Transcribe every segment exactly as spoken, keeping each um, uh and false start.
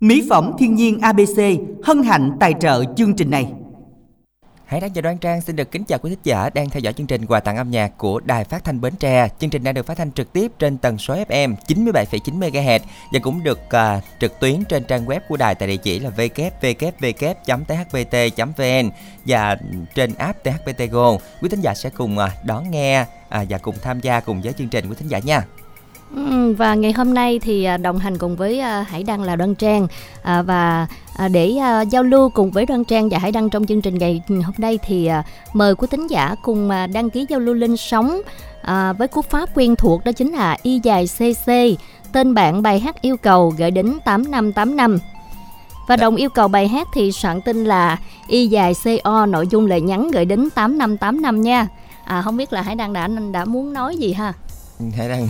Mỹ phẩm thiên nhiên a bê xê hân hạnh tài trợ chương trình này. Hải Đăng và Đoan Trang xin được kính chào quý thính giả đang theo dõi chương trình Quà tặng âm nhạc của Đài Phát thanh Bến Tre. Chương trình đang được phát thanh trực tiếp trên tần số ép em chín mươi bảy phẩy chín mê ga héc và cũng được uh, trực tuyến trên trang web của đài tại địa chỉ là vê vê vê chấm thbt chấm vê en và trên app tê hát bê tê Go. Quý thính giả sẽ cùng uh, đón nghe uh, và cùng tham gia cùng với chương trình quý thính giả nha. Và ngày hôm nay thì đồng hành cùng với Hải Đăng là Đoan Trang, và để giao lưu cùng với Đoan Trang và Hải Đăng trong chương trình ngày hôm nay thì mời quý thính giả cùng đăng ký giao lưu lên sóng với cú pháp quen thuộc, đó chính là Y dài xê xê, tên bạn bài hát yêu cầu gửi đến tám năm tám năm. Và đồng yêu cầu bài hát thì soạn tin là Y dài xê o, nội dung lời nhắn gửi đến tám năm tám năm nha. À, không biết là Hải Đăng đã đã muốn nói gì ha? Hải Đăng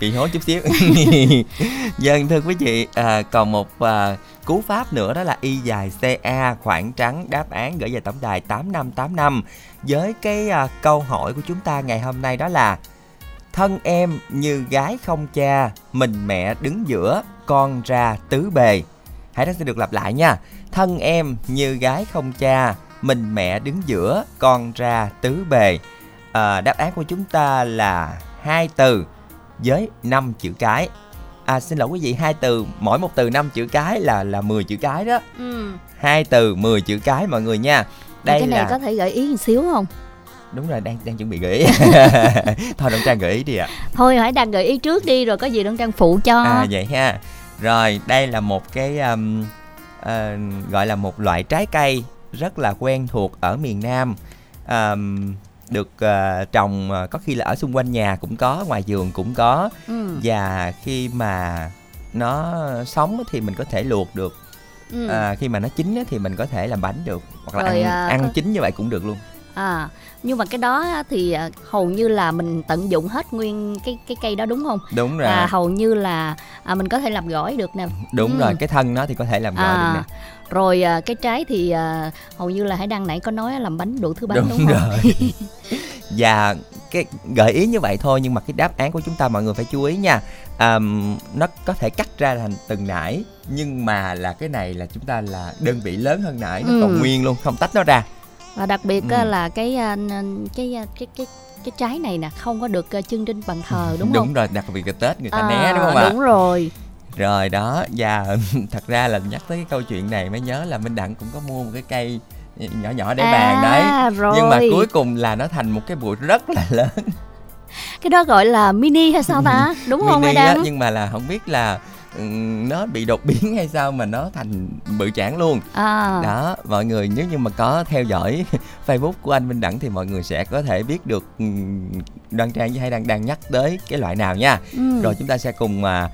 bị hố chút xíu. Dân thưa quý vị, à, còn một à, cú pháp nữa đó là Y dài xê a khoảng trắng đáp án gửi về tổng đài tám năm tám năm với cái à, câu hỏi của chúng ta ngày hôm nay đó là: thân em như gái không cha, mình mẹ đứng giữa, con ra tứ bề. Hải Đăng sẽ được lặp lại nha. Thân em như gái không cha, mình mẹ đứng giữa, con ra tứ bề. À, đáp án của chúng ta là hai từ với năm chữ cái. À, xin lỗi quý vị, hai từ, mỗi một từ năm chữ cái là là mười chữ cái đó. Ừ. Hai từ mười chữ cái mọi người nha. Đây à, cái này là... có thể gợi ý một xíu không? Đúng rồi, đang đang chuẩn bị gợi ý. Thôi Đoan Trang gợi ý đi ạ. À. Thôi hãy Đăng gợi ý trước đi rồi có gì Đoan Trang phụ cho. À vậy ha. Rồi, đây là một cái um, uh, gọi là một loại trái cây rất là quen thuộc ở miền Nam. Um, được uh, trồng uh, có khi là ở xung quanh nhà cũng có, ngoài vườn cũng có. Ừ. Và khi mà nó sống thì mình có thể luộc được. Ừ. À, khi mà nó chín thì mình có thể làm bánh được, hoặc là rồi, ăn, ăn uh, chín như vậy cũng được luôn. À, nhưng mà cái đó thì hầu như là mình tận dụng hết nguyên cái cái cây đó đúng không? Đúng rồi. À, hầu như là à, mình có thể làm gỏi được nè. Đúng. Ừ. Rồi, cái thân nó thì có thể làm gỏi à. được nè. Rồi cái trái thì uh, hầu như là Hải Đăng nãy có nói làm bánh đủ thứ bánh đúng, đúng không? Rồi. Và cái gợi ý như vậy thôi, nhưng mà cái đáp án của chúng ta mọi người phải chú ý nha. Um, nó có thể cắt ra thành từng nải, nhưng mà là cái này là chúng ta là đơn vị lớn hơn nải, nó ừ. còn nguyên luôn, không tách nó ra. Và đặc biệt ừ. là cái cái cái cái cái trái này nè không có được trưng trưng bằng thờ đúng, đúng không? Đúng rồi, đặc biệt là Tết người ta à, né đúng không ạ? Đúng à? Rồi. Rồi đó, và thật ra là nhắc tới cái câu chuyện này mới nhớ là Minh Đẳng cũng có mua một cái cây nhỏ nhỏ để à, bàn đấy rồi. Nhưng mà cuối cùng là nó thành một cái bụi rất là lớn. Cái đó gọi là mini hay sao ta? Đúng không Hải Đăng? Nhưng mà là không biết là nó bị đột biến hay sao mà nó thành bự trảng luôn à. Đó, mọi người nếu như mà có theo dõi Facebook của anh Minh Đẳng thì mọi người sẽ có thể biết được Đoan Trang với Hải Đăng đang nhắc tới cái loại nào nha. Ừ. Rồi chúng ta sẽ cùng mà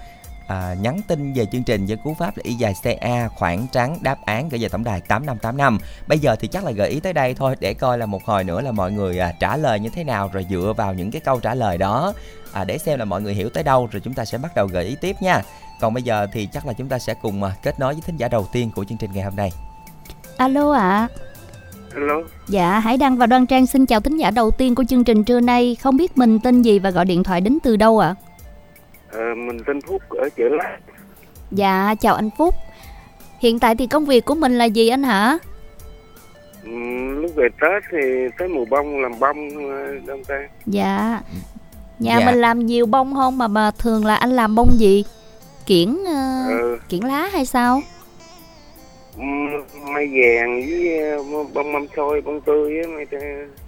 À, nhắn tin về chương trình với cú pháp là Y dài xê a khoảng trắng đáp án gửi về tổng đài tám năm tám năm. Bây giờ thì chắc là gợi ý tới đây thôi, để coi là một hồi nữa là mọi người à, trả lời như thế nào, rồi dựa vào những cái câu trả lời đó à, để xem là mọi người hiểu tới đâu, rồi chúng ta sẽ bắt đầu gợi ý tiếp nha. Còn bây giờ thì chắc là chúng ta sẽ cùng à, kết nối với thính giả đầu tiên của chương trình ngày hôm nay. Alo ạ. Alo. Dạ, Hải Đăng và Đoan Trang xin chào thính giả đầu tiên của chương trình trưa nay. Không biết mình tên gì và gọi điện thoại đến từ đâu ạ? À? Ờ, mình tên Phúc ở Chợ Lách. Dạ, chào anh Phúc. Hiện tại thì công việc của mình là gì anh hả? Ừ, lúc về Tết thì tới mùa bông, làm bông đông ta. Dạ. Nhà dạ. mình làm nhiều bông không mà mà thường là anh làm bông gì? Kiển uh, ừ. kiển lá hay sao? Mai vàng với bông mâm xôi, bông tươi á mai.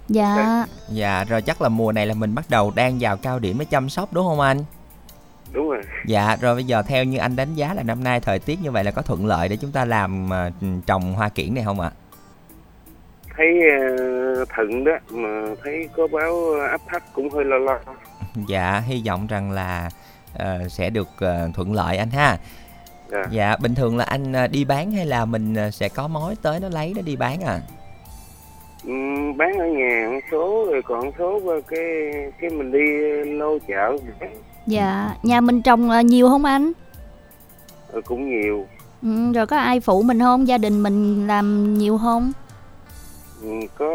Dạ. Ta. Dạ, rồi chắc là mùa này là mình bắt đầu đang vào cao điểm để chăm sóc đúng không anh? Đúng rồi. Dạ, rồi bây giờ theo như anh đánh giá là năm nay thời tiết như vậy là có thuận lợi để chúng ta làm uh, trồng hoa kiển này không ạ? Thấy uh, thuận đó, mà thấy có báo áp thấp cũng hơi lo lo. Dạ, hy vọng rằng là uh, sẽ được uh, thuận lợi anh ha. Dạ. Dạ, bình thường là anh uh, đi bán hay là mình uh, sẽ có mối tới nó lấy nó đi bán à? Um, bán ở nhà một số, rồi còn một số cái cái mình đi lô chợ. Dạ, nhà mình trồng nhiều không anh? Ừ, cũng nhiều. Ừ, rồi có ai phụ mình không? Gia đình mình làm nhiều không? Ừ, có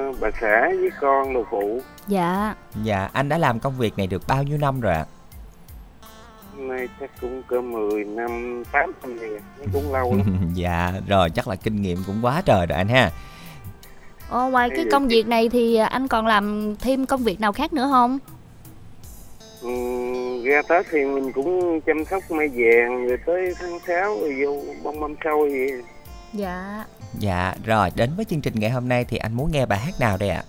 uh, bà xã với con đồ phụ. Dạ. Dạ, anh đã làm công việc này được bao nhiêu năm rồi ạ? Ừ, nay chắc cũng cơ mười năm, tám năm gì, cũng lâu lắm. Dạ, rồi chắc là kinh nghiệm cũng quá trời rồi anh ha. Ồ, ngoài thì cái công việc này thì anh còn làm thêm công việc nào khác nữa không? Ừ, ra Tết thì mình cũng chăm sóc mai vàng, rồi tới tháng sáu rồi vô bông băm sâu gì. Dạ. Dạ, rồi đến với chương trình ngày hôm nay thì anh muốn nghe bài hát nào đây ạ?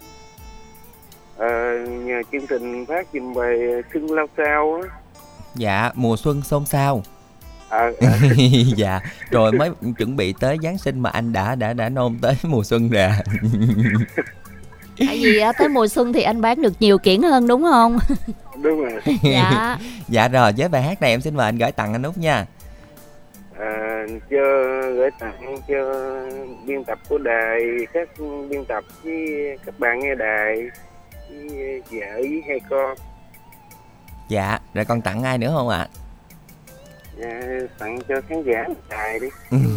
À, nhà chương trình phát dùm bài Xuân Lao Sao á. Dạ, Mùa Xuân Xôn Xao. À, à. Dạ, rồi mới chuẩn bị tới Giáng sinh mà anh đã đã đã nôn tới mùa xuân rồi. Tại vì tới mùa xuân thì anh bán được nhiều kiển hơn đúng không? Đúng rồi. Dạ. Dạ rồi, với bài hát này em xin mời anh gửi tặng anh Út nha. À, cho gửi tặng cho biên tập của đài, các biên tập với các bạn nghe đài, với vợ với hai con. Dạ, rồi còn tặng ai nữa không ạ? À? À, tặng cho khán giả đài đi.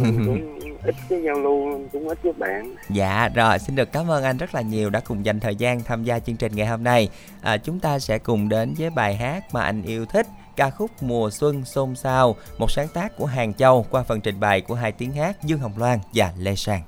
Cũng ít cái giao lưu, cũng ít với bạn. Dạ rồi, xin được cảm ơn anh rất là nhiều đã cùng dành thời gian tham gia chương trình ngày hôm nay. à, Chúng ta sẽ cùng đến với bài hát mà anh yêu thích, ca khúc Mùa Xuân Xôn Xao, một sáng tác của Hàn Châu qua phần trình bày của hai tiếng hát Dương Hồng Loan và Lê Sang.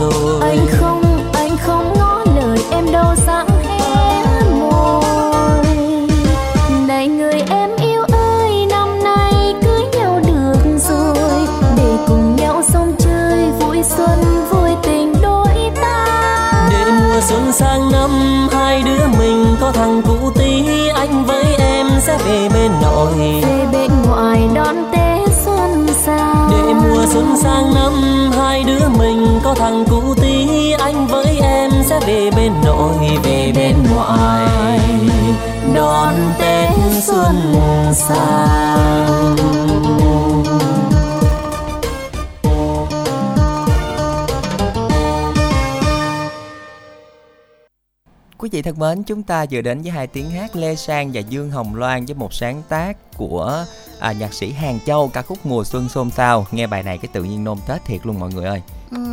Rồi. Anh không, anh không ngó lời em. hai đứa mình có thằng cũ tí, anh với em sẽ về bên nội, về bên ngoại đón Tết xuân sang. Để mùa xuân sang năm, hai đứa mình có thằng cũ tí, anh với em sẽ về bên nội, về bên ngoại đón Tết xuân sang. Quý vị thân mến, chúng ta vừa đến với hai tiếng hát Lê Sang và Dương Hồng Loan với một sáng tác của à, nhạc sĩ Hàn Châu, ca khúc Mùa Xuân Xôn Xao. Nghe bài này cái tự nhiên nôn Tết thiệt luôn mọi người ơi. Ừ.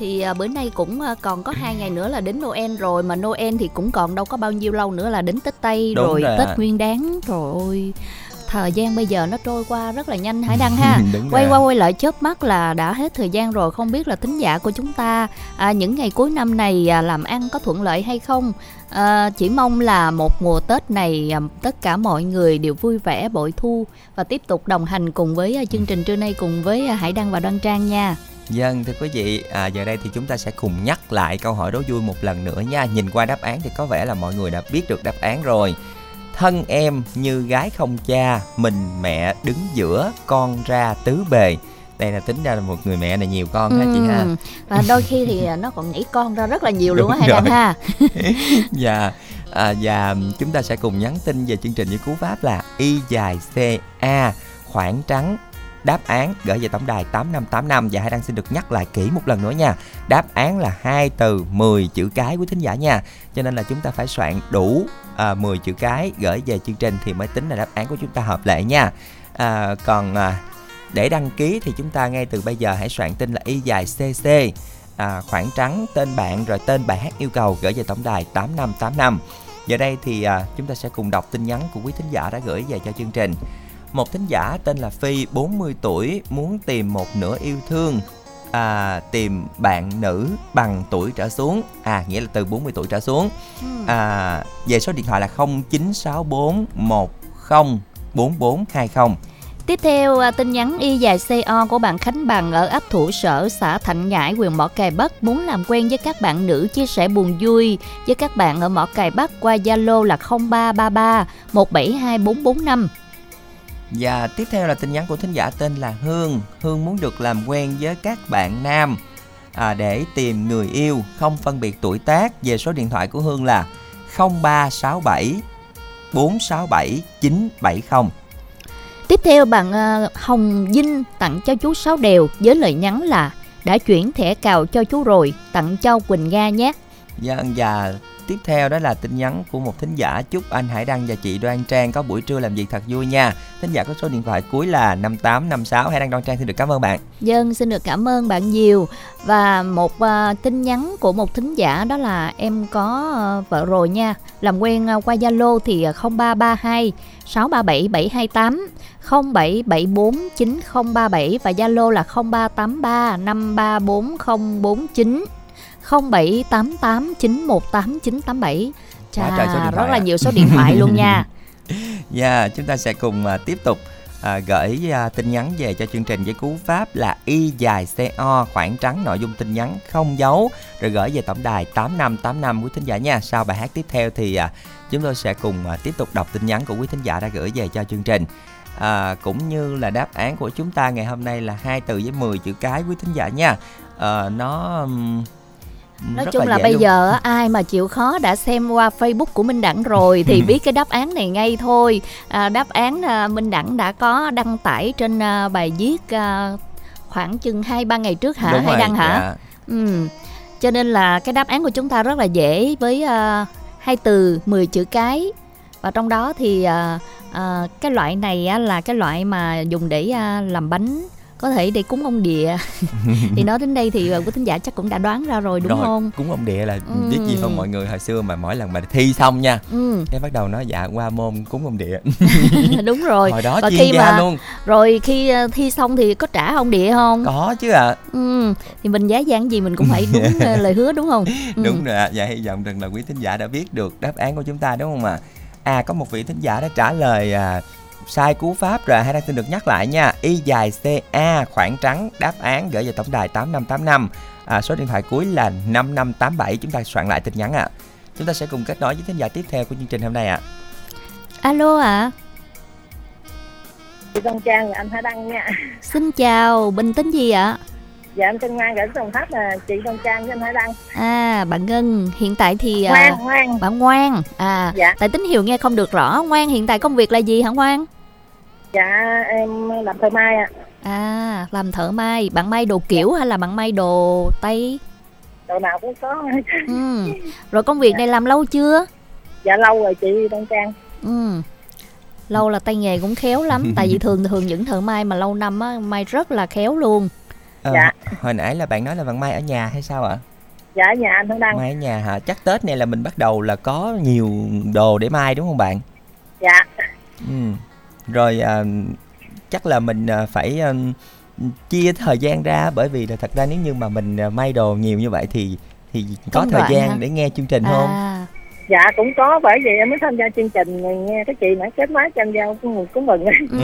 Thì à, bữa nay cũng à, còn có hai ngày nữa là đến Noel rồi, mà Noel thì cũng còn đâu có bao nhiêu lâu nữa là đến Tết Tây rồi, rồi Tết Nguyên Đán. Trời ơi, thời gian bây giờ nó trôi qua rất là nhanh Hải Đăng ha. Quay qua quay lại chớp mắt là đã hết thời gian rồi. Không biết là thính giả của chúng ta à, những ngày cuối năm này à, làm ăn có thuận lợi hay không. À, chỉ mong là một mùa Tết này à, tất cả mọi người đều vui vẻ bội thu. Và tiếp tục đồng hành cùng với à, chương trình trưa nay cùng với à, Hải Đăng và Đoan Trang nha. Vâng thưa quý vị, à, giờ đây thì chúng ta sẽ cùng nhắc lại câu hỏi đố vui một lần nữa nha. Nhìn qua đáp án thì có vẻ là mọi người đã biết được đáp án rồi. Thân em như gái không cha, mình mẹ đứng giữa, con ra tứ bề. Đây là tính ra là một người mẹ này nhiều con ừ. ha chị ha. Và đôi khi thì nó còn nhảy con ra rất là nhiều luôn á Hải Đăng ha. Dạ. À, và chúng ta sẽ cùng nhắn tin về chương trình với cú pháp là Y dài xê a khoảng trắng đáp án gửi về tổng đài tám năm tám năm. Và Hải Đăng xin được nhắc lại kỹ một lần nữa nha. Đáp án là hai từ mười chữ cái quý thính giả nha. Cho nên là chúng ta phải soạn đủ à, mười chữ cái gửi về chương trình thì mới tính là đáp án của chúng ta hợp lệ nha. à, Còn à, để đăng ký thì chúng ta ngay từ bây giờ hãy soạn tin là Y dài xê xê à, khoảng trắng tên bạn rồi tên bài hát yêu cầu gửi về tổng đài tám năm tám năm. Giờ đây thì à, chúng ta sẽ cùng đọc tin nhắn của quý thính giả đã gửi về cho chương trình. Một thính giả tên là Phi, bốn mươi tuổi, muốn tìm một nửa yêu thương, à, tìm bạn nữ bằng tuổi trở xuống, à nghĩa là từ bốn mươi tuổi trở xuống, à, về số điện thoại là không chín sáu bốn một không bốn bốn hai không. Tiếp theo tin nhắn Y dài xê o của bạn Khánh Bằng ở ấp Thủ Sở, xã Thạnh Ngãi, huyện Mỏ Cày Bắc, muốn làm quen với các bạn nữ, chia sẻ buồn vui với các bạn ở Mỏ Cày Bắc qua Zalo là không ba ba ba một bảy hai bốn bốn năm. Và tiếp theo là tin nhắn của thính giả tên là Hương. Hương muốn được làm quen với các bạn nam à, để tìm người yêu, không phân biệt tuổi tác. Về số điện thoại của Hương là không ba sáu bảy bốn sáu bảy chín bảy không. Tiếp theo bạn Hồng Vinh tặng cho chú Sáu Đều với lời nhắn là đã chuyển thẻ cào cho chú rồi, tặng cho Quỳnh Nga nhé. Và, và tiếp theo đó là tin nhắn của một thính giả. Chúc anh Hải Đăng và chị Đoan Trang có buổi trưa làm việc thật vui nha. Thính giả có số điện thoại cuối là năm tám năm sáu. Hải Đăng, Đoan Trang xin được cảm ơn bạn. Dân xin được cảm ơn bạn nhiều. Và một uh, tin nhắn của một thính giả đó là em có uh, vợ rồi nha. Làm quen uh, qua Zalo thì không ba ba hai sáu ba bảy bảy hai tám, không bảy bảy bốn chín không ba bảy và Zalo là không ba tám ba năm ba bốn không bốn chín. không bảy tám tám chín một tám chín tám bảy. Chà, à, rất là nhiều số điện thoại luôn nha. Dạ, yeah, chúng ta sẽ cùng uh, tiếp tục uh, gửi uh, tin nhắn về cho chương trình với cú pháp là Y dài xê o khoảng trắng nội dung tin nhắn không dấu rồi gửi về tổng đài tám năm tám năm quý thính giả nha. Sau bài hát tiếp theo thì uh, chúng tôi sẽ cùng uh, tiếp tục đọc tin nhắn của quý thính giả đã gửi về cho chương trình. À, cũng như là đáp án của chúng ta ngày hôm nay là hai từ với mười chữ cái quý thính giả nha. À, nó um, nói chung là, là bây luôn. Giờ ai mà chịu khó đã xem qua Facebook của Minh Đẳng rồi thì biết cái đáp án này ngay thôi. À, đáp án à, Minh Đẳng đã có đăng tải trên à, bài viết à, khoảng chừng hai ba ngày trước hả Hải Đăng hả? Dạ. Ừ. Cho nên là cái đáp án của chúng ta rất là dễ với à, hai từ mười chữ cái. Và trong đó thì à, à, cái loại này á, là cái loại mà dùng để à, làm bánh, có thể để cúng ông địa. Thì nói đến đây thì quý thính giả chắc cũng đã đoán ra rồi đúng rồi, không? Cúng ông địa là biết ừ. gì không mọi người, hồi xưa mà mỗi lần mà thi xong nha ừ. cái bắt đầu nói dạ qua môn cúng ông địa. Đúng rồi, hồi đó chuyên gia mà, luôn. Rồi khi thi xong thì có trả ông địa không? Có chứ ạ. à. ừ. Thì mình giá dạng gì mình cũng phải đúng lời hứa đúng không? ừ. Đúng rồi ạ. Dạ, hy vọng rằng là quý thính giả đã biết được đáp án của chúng ta đúng không ạ? à? à có một vị thính giả đã trả lời à, sai cú pháp rồi. Hãy đang xin được nhắc lại nha. Y dài xê a khoảng trắng đáp án gửi về tổng đài tám năm tám năm, à, số điện thoại cuối là năm năm tám bảy. Chúng ta soạn lại tin nhắn ạ. à. Chúng ta sẽ cùng kết nối với thính giả tiếp theo của chương trình hôm nay ạ. Alo ạ. Chị Đoan Trang và anh Hải Đăng nha. Xin chào, Bình tính gì ạ? Dạ em tên Nga, gửi Đồng Tháp là chị Đoan Trang với anh Hải Đăng. À, bạn Ngân hiện tại thì ngoan, à, ngoan. Bạn ngoan. À, dạ. Tại tín hiệu nghe không được rõ. Ngoan hiện tại công việc là gì hả Ngoan? Dạ em làm thợ may ạ. À. à, làm thợ may. Bạn may đồ kiểu hay là bạn may đồ Tây? Đồ nào cũng có. Ừ. Rồi công việc dạ. này làm lâu chưa? Dạ lâu rồi chị Đoan Trang. Ừ. Lâu là tay nghề cũng khéo lắm. Tại vì thường thường những thợ may mà lâu năm á, may rất là khéo luôn. Ờ, dạ. Hồi nãy là bạn nói là bạn may ở nhà hay sao ạ? Dạ ở nhà anh Thắng Đăng. May ở nhà hả? Chắc Tết này là mình bắt đầu là có nhiều đồ để may đúng không bạn? Dạ. Ừ. Rồi à, chắc là mình phải à, chia thời gian ra. Bởi vì là thật ra nếu như mà mình may đồ nhiều như vậy thì thì có đúng thời gian hả? Để nghe chương trình à. Không? Dạ cũng có, bởi vì em mới tham gia chương trình nghe các chị nãy kết máy tham gia cũng cũng mừng. Ừ.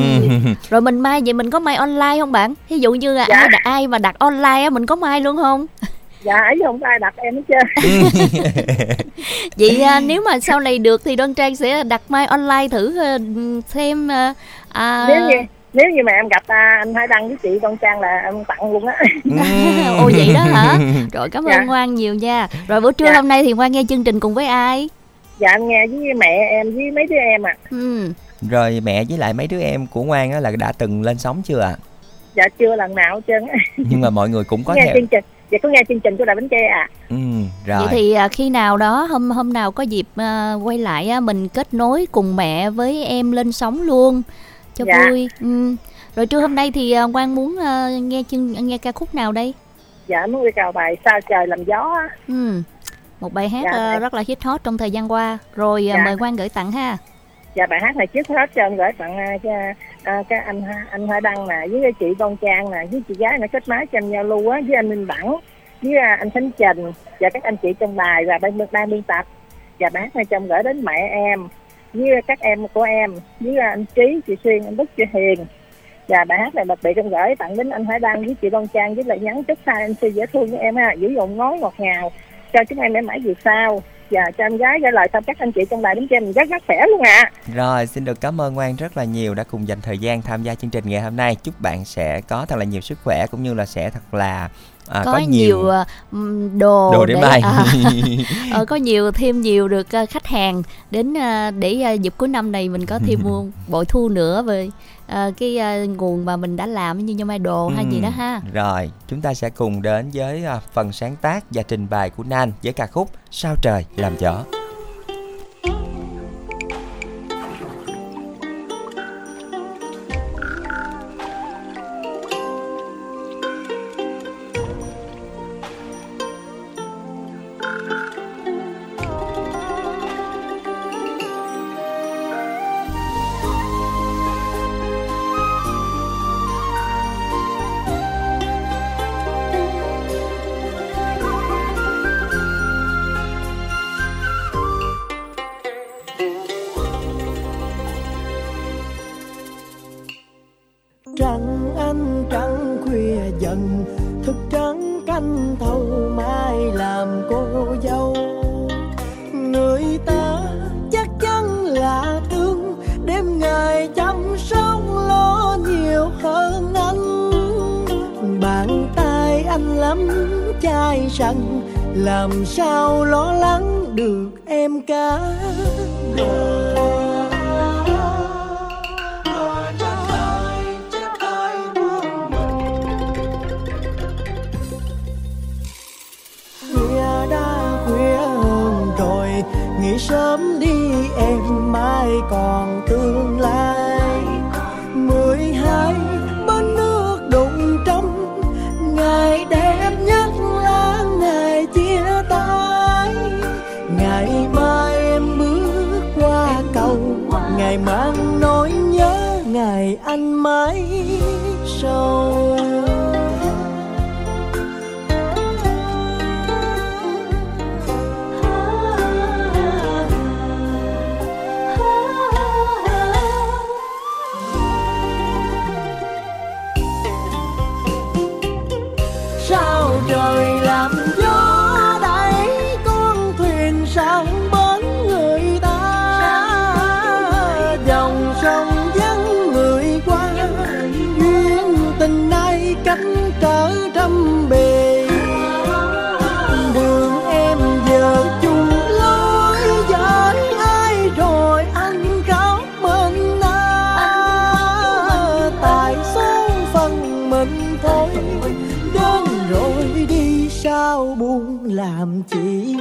Rồi mình mai vậy mình có mai online không bạn? Ví dụ như là dạ. ai, ai mà đặt online mình có mai luôn không? Dạ ấy không ai đặt em hết trơn. Vậy nếu mà sau này được thì Đoan Trang sẽ đặt mai online thử xem. À... Nếu như nếu như mà em gặp ta, anh Hải Đăng với chị Đoan Trang là em tặng luôn á. Ô vậy đó hả? Rồi cảm ơn dạ. Ngoan nhiều nha. Rồi buổi trưa dạ. hôm nay thì Ngoan nghe chương trình cùng với ai? Dạ em nghe với mẹ em với mấy đứa em ạ. À. Ừ. Rồi mẹ với lại mấy đứa em của Ngoan á là đã từng lên sóng chưa ạ? À? Dạ chưa lần nào hết trơn á. Nhưng mà mọi người cũng có nghe theo... chương trình. Dạ có nghe chương trình của Đài Bến Tre ạ. À. Ừ, rồi. Vậy thì khi nào đó hôm hôm nào có dịp uh, quay lại uh, mình kết nối cùng mẹ với em lên sóng luôn. Cho dạ. vui. Ừ. Rồi trưa hôm nay thì Quang muốn uh, nghe chương, nghe ca khúc nào đây? Dạ muốn nghe cào bài Sao Trời Làm Gió. Ừ. Một bài hát dạ, uh, rất là hit hot trong thời gian qua. Rồi dạ. uh, mời Quang gửi tặng ha. Dạ bài hát này trước hết cho em gửi tặng uh, cho uh, các anh anh Hải Đăng nè, với chị Đoan Trang nè, với chị gái nè kết máy cho em giao lưu á, với anh Minh Đẳng, với uh, anh Khánh Trình và các anh chị trong đài và ban ban biên tập. Và bài hát này cho em gửi đến mẹ em, với các em của em, với anh Trí, chị Xuyên, anh Đức, chị Hiền. Và bài hát này đặc biệt em gửi tặng đến anh Hải Đăng với chị Đoan Trang với lời nhắn chúc hai em xinh dễ thương với em ha, giữ giọng nói ngọt ngào cho chúng em mãi mãi về sau. Và cho em gái gửi lời thăm các anh chị trong đài đến cho em rất rất khỏe luôn ạ. À. Rồi xin được cảm ơn Ngoan rất là nhiều đã cùng dành thời gian tham gia chương trình ngày hôm nay. Chúc bạn sẽ có thật là nhiều sức khỏe cũng như là sẽ thật là À, có, có nhiều đồ, đồ để, để may à, à, có nhiều thêm nhiều được khách hàng đến để dịp cuối năm này mình có thêm mua bội thu nữa về à, cái nguồn mà mình đã làm như như may đồ hay ừ, gì đó ha. Rồi chúng ta sẽ cùng đến với phần sáng tác và trình bày của Nan với ca khúc Sao Trời Làm Gió. Trời làm gió đẩy con thuyền sang làm chi.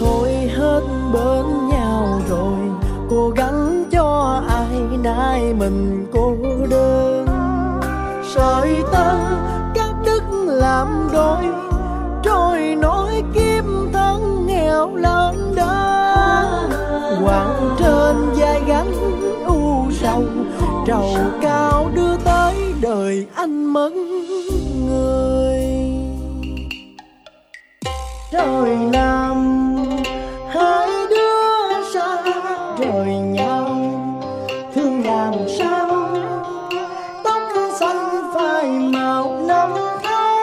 Thôi hết bên nhau rồi, cố gắng cho ai nay mình cô đơn. Sợi tơ các đức làm đôi, trôi nổi kiếm thân nghèo lắm đó. Quảng trên vai gánh u sầu, trầu cao đưa tới đời anh mất người. Trời nam hai đứa xa rời nhau, thương làm sao tóc xanh phai màu năm tháng.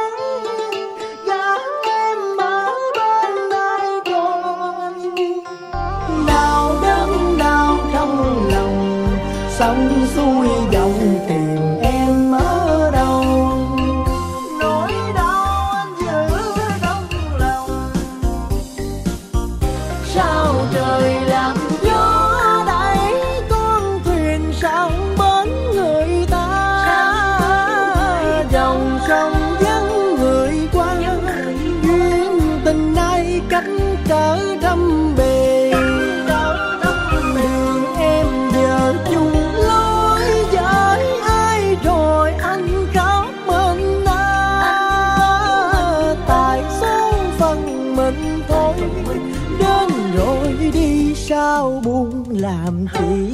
Gã em ở bên đây rồi, đau đớn đau trong lòng, sóng xuôi dòng tìm em ở đâu. Nỗi đau anh giữ trong lòng, sao trời làm gió đẩy con thuyền sang bến người ta. Dòng sông vắng người qua, duyên tình nay cách cỡ trăm bề. Đường em giờ chung lối với ai rồi anh khóc bên ta. Tại số phận mình thôi, đến rồi đi sao buồn làm chi.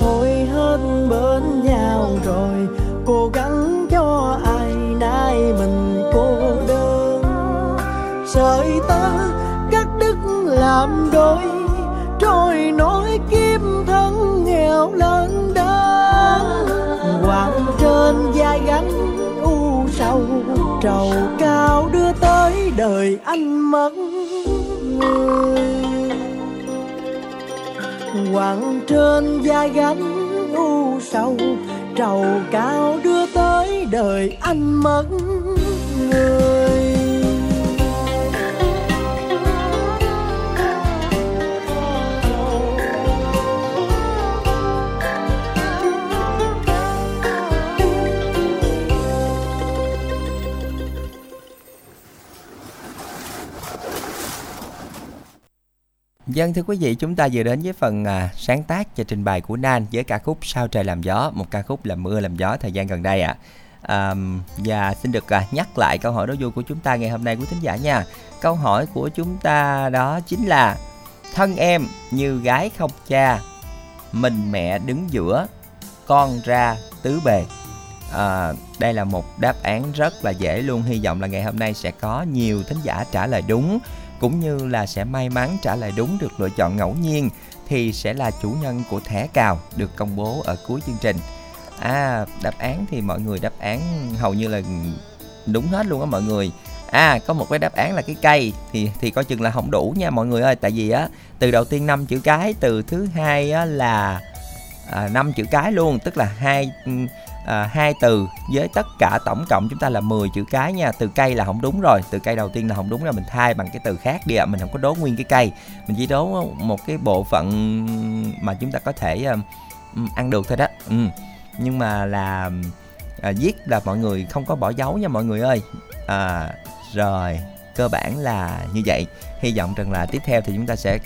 Thôi hết bên nhau rồi, cố gắng cho ai nay mình cô đơn. Sợi tơ cắt đứt làm đôi, trôi nổi kiếm thân nghèo lớn đớn. Quảng trên vai gánh u sầu, trầu cao đưa tới đời anh mất người. Quặng trên vai gánh u sầu, trầu cao đưa tới đời anh mất người. Dân thưa quý vị, chúng ta vừa đến với phần à, sáng tác và trình bày của Nan với ca khúc Sao Trời Làm Gió, một ca khúc làm mưa làm gió thời gian gần đây ạ. À. À, và xin được à, nhắc lại câu hỏi đố vui của chúng ta ngày hôm nay của thính giả nha. Câu hỏi của chúng ta đó chính là: thân em như gái không cha, mình mẹ đứng giữa, con ra tứ bề. À, đây là một đáp án rất là dễ luôn. Hy vọng là ngày hôm nay sẽ có nhiều thính giả trả lời đúng, cũng như là sẽ may mắn trả lời đúng được lựa chọn ngẫu nhiên thì sẽ là chủ nhân của thẻ cào được công bố ở cuối chương trình. À, đáp án thì mọi người đáp án hầu như là đúng hết luôn á mọi người. À, có một cái đáp án là cái cây thì thì coi chừng là không đủ nha mọi người ơi, tại vì á từ đầu tiên năm chữ cái, từ thứ hai á là năm à, chữ cái luôn, tức là hai à, hai từ với tất cả tổng cộng chúng ta là mười chữ cái nha. Từ cây là không đúng rồi, từ cây đầu tiên là không đúng rồi, mình thay bằng cái từ khác đi ạ. À. Mình không có đố nguyên cái cây, mình chỉ đố một cái bộ phận mà chúng ta có thể um, ăn được thôi đó. Ừ. Nhưng mà là à, viết là mọi người không có bỏ dấu nha mọi người ơi. À, rồi cơ bản là như vậy. Hy vọng rằng là tiếp theo thì chúng ta sẽ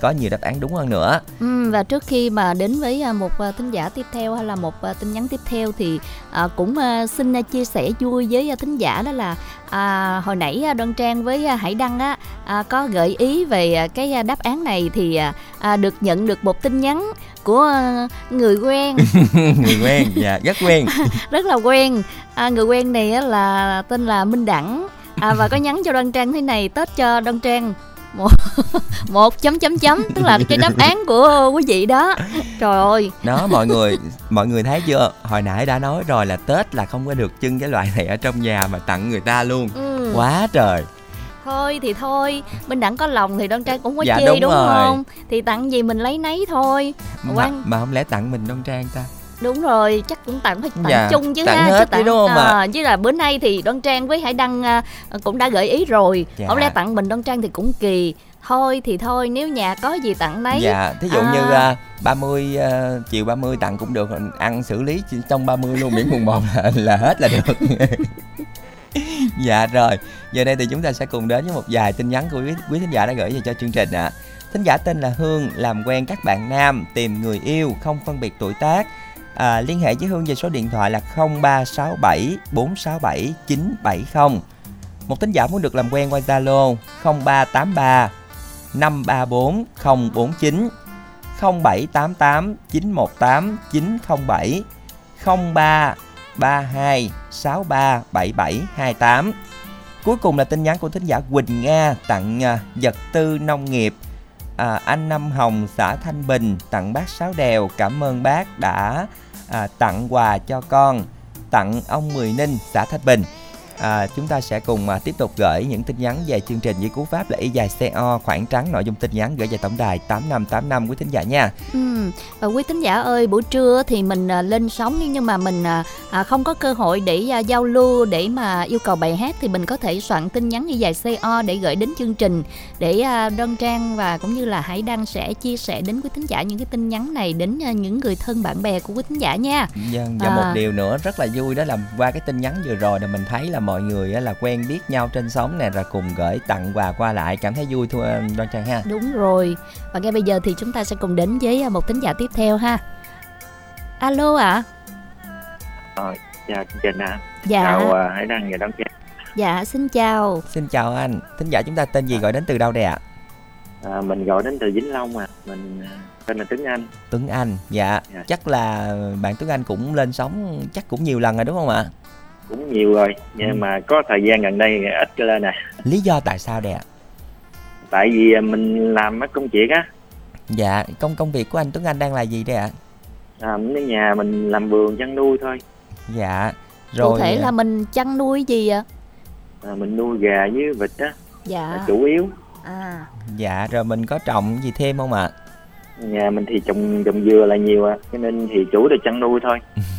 có nhiều đáp án đúng hơn nữa. Ừ, và trước khi mà đến với một thính giả tiếp theo hay là một tin nhắn tiếp theo thì cũng xin chia sẻ vui với thính giả, đó là à, hồi nãy Đoan Trang với Hải Đăng á, à, có gợi ý về cái đáp án này thì à, được nhận được một tin nhắn của người quen. Người quen, dạ, rất quen. Rất là quen. À, người quen này á, là tên là Minh Đẳng. À, và có nhắn cho Đoan Trang thế này: Tết cho Đoan Trang một, một chấm chấm chấm, tức là cái đáp án của quý vị đó. Trời ơi. Đó mọi người, mọi người thấy chưa? Hồi nãy đã nói rồi là Tết là không có được trưng cái loại này ở trong nhà mà tặng người ta luôn. Ừ. Quá trời. Thôi thì thôi, Minh Đẳng có lòng thì Đoan Trang cũng có dạ, chê đúng, đúng không? Thì tặng gì mình lấy nấy thôi. Mà, Quang... mà không lẽ tặng mình Đoan Trang ta? Đúng rồi, chắc cũng tặng phải tặng dạ, chung chứ tặng ha, hết chứ tặng, đúng không à, à? Chứ là bữa nay thì Đoan Trang với Hải Đăng à, cũng đã gợi ý rồi. Dạ. Không lẽ tặng mình Đoan Trang thì cũng kỳ. Thôi thì thôi, nếu nhà có gì tặng đấy. Dạ, thí dụ à... như à, ba mươi uh, chiều ba mươi tặng cũng được, ăn xử lý trong ba mươi luôn, miễn mùng một là, là hết là được. Dạ rồi, giờ đây thì chúng ta sẽ cùng đến với một vài tin nhắn của quý, quý thính giả đã gửi về cho chương trình ạ. À. Thính giả tên là Hương, làm quen các bạn nam, tìm người yêu, không phân biệt tuổi tác. À, liên hệ với Hương về số điện thoại là không ba sáu bảy bốn sáu bảy chín bảy không. Một thính giả muốn được làm quen qua Zalo không ba tám ba năm ba bốn không bốn chín, không bảy tám tám chín một tám chín không bảy, không ba ba hai sáu ba bảy bảy hai tám. Cuối cùng là tin nhắn của thính giả Quỳnh Nga, tặng vật tư nông nghiệp à, anh Năm Hồng, xã Thanh Bình, tặng bác Sáu Đèo, cảm ơn bác đã à, tặng quà cho con, tặng ông Mười Ninh, xã Thanh Bình. À, chúng ta sẽ cùng à, tiếp tục gửi những tin nhắn về chương trình với cú pháp là y dài co khoảng trắng nội dung tin nhắn gửi về tổng đài tám năm tám năm quý thính giả nha. Ừ, và quý thính giả ơi, buổi trưa thì mình à, lên sóng nhưng mà mình à, không có cơ hội để à, giao lưu để mà yêu cầu bài hát thì mình có thể soạn tin nhắn y dài co để gửi đến chương trình để à, Đoan Trang và cũng như là Hải Đăng sẽ chia sẻ đến quý thính giả những cái tin nhắn này đến à, những người thân bạn bè của quý thính giả nha. Vâng, và à... một điều nữa rất là vui đó là qua cái tin nhắn vừa rồi là mình thấy là mọi người là quen biết nhau trên sóng này rồi cùng gửi tặng quà qua lại, cảm thấy vui thôi Đoan Trang ha. Đúng rồi. Và ngay bây giờ thì chúng ta sẽ cùng đến với một thính giả tiếp theo ha. Alo ạ. À. Chào chương trình ạ. Dạ. Chào Hải Đăng và Đoan Trang. Dạ, xin chào. Xin chào anh. Thính giả chúng ta tên gì, gọi đến từ đâu đây ạ? À, mình gọi đến từ Vĩnh Long ạ. À. Mình tên là Tuấn Anh. Tuấn Anh. Dạ. dạ. Chắc là bạn Tuấn Anh cũng lên sóng chắc cũng nhiều lần rồi đúng không ạ? Cũng nhiều rồi, nhưng ừ. mà có thời gian gần đây ít lên nè. Lý do tại sao đây ạ? Tại vì mình làm mấy công việc á. Dạ, công công việc của anh Tuấn Anh đang là gì đây ạ? À, ở nhà mình làm vườn chăn nuôi thôi. Dạ, rồi. Cụ thể là mình chăn nuôi gì ạ? À, mình nuôi gà với vịt á. Dạ. Là chủ yếu. À. Dạ, rồi mình có trồng gì thêm không ạ? Nhà mình thì trồng trồng dừa là nhiều à, cho nên thì chủ là chăn nuôi thôi.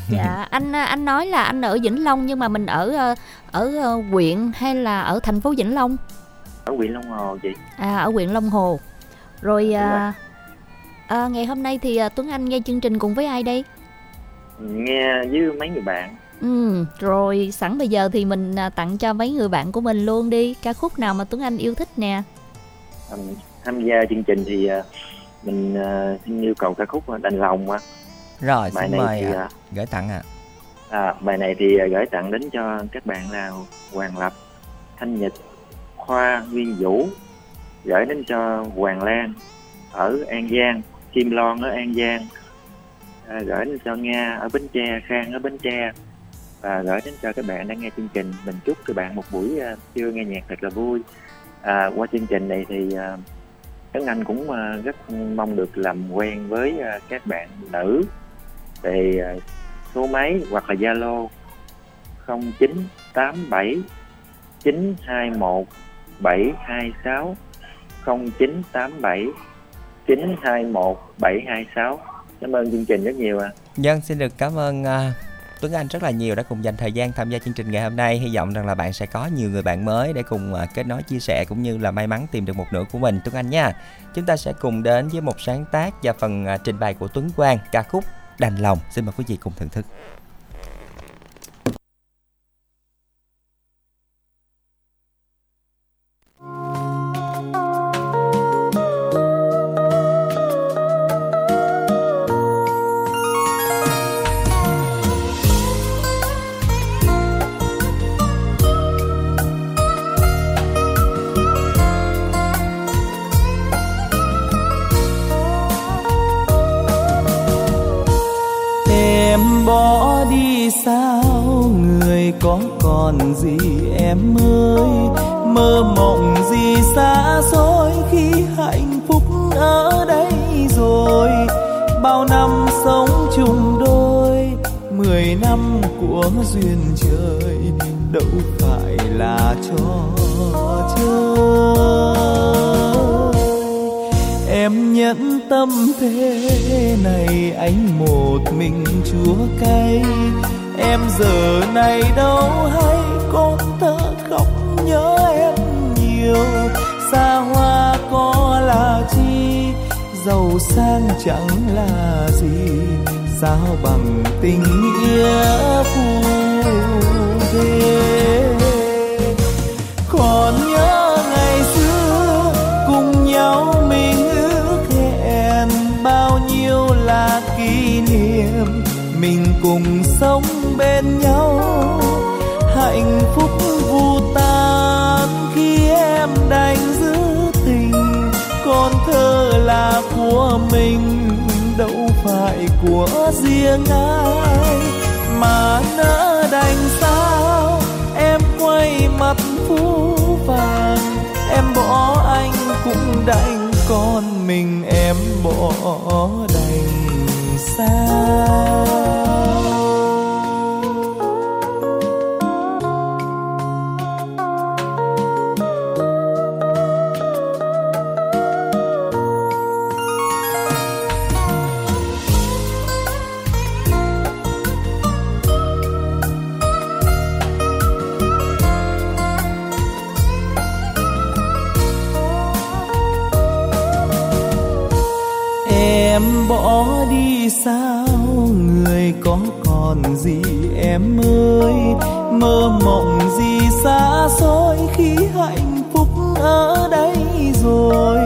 Dạ, anh anh nói là anh ở Vĩnh Long nhưng mà mình ở ở huyện hay là ở thành phố Vĩnh Long? Ở huyện Long Hồ chị. À, ở huyện Long Hồ. Rồi à, à, ngày hôm nay thì Tuấn Anh nghe chương trình cùng với ai đây? Nghe với mấy người bạn. Ừ, rồi sẵn bây giờ thì mình tặng cho mấy người bạn của mình luôn đi, ca khúc nào mà Tuấn Anh yêu thích nè. À, tham gia chương trình thì mình uh, xin yêu cầu ca khúc Đành Lòng ạ. Rồi, bài xin mời thì, à, gửi tặng ạ. À. à, bài này thì gửi tặng đến cho các bạn là Hoàng Lập, Thanh Nhật, Khoa, Nguyên Vũ. Gửi đến cho Hoàng Lan ở An Giang, Kim Loan ở An Giang. À, gửi đến cho Nga ở Bến Tre, Khang ở Bến Tre. Và gửi đến cho các bạn đang nghe chương trình. Mình chúc các bạn một buổi uh, trưa nghe nhạc thật là vui. À, qua chương trình này thì... Uh, Tuấn Anh cũng rất mong được làm quen với các bạn nữ về số máy hoặc là Zalo không chín tám bảy chín hai một bảy hai sáu, không chín tám bảy chín hai một bảy hai sáu. Cảm ơn chương trình rất nhiều ạ. À. Dân xin được cảm ơn Tuấn Anh rất là nhiều đã cùng dành thời gian tham gia chương trình ngày hôm nay. Hy vọng rằng là bạn sẽ có nhiều người bạn mới để cùng kết nối, chia sẻ cũng như là may mắn tìm được một nửa của mình Tuấn Anh nha. Chúng ta sẽ cùng đến với một sáng tác và phần trình bày của Tuấn Quang, ca khúc Đành Lòng. Xin mời quý vị cùng thưởng thức. Sao người có còn gì em ơi, mơ mộng gì xa xôi khi hạnh phúc ở đây rồi. Bao năm sống chung đôi, mười năm của duyên trời đâu phải là trò chơi. em nhẫn tâm thế này, anh một mình chúa cay. Em giờ này đâu hay, con thơ khóc nhớ em nhiều. Xa hoa có là chi, giàu sang chẳng là gì, sao bằng tình nghĩa phu thế. Còn nhớ ngày xưa cùng nhau mình ước hẹn, bao nhiêu là kỷ niệm mình cùng sống bên nhau. Hạnh phúc vô tan khi em đành giữ tình, con thơ là của mình đâu phải của riêng ai. Mà nỡ đành sao em quay mặt phú vàng, em bỏ anh cũng đành, con mình em bỏ đành sao. Em bỏ đi sao người có còn gì em ơi, mơ mộng gì xa xôi khi hạnh phúc ở đây rồi.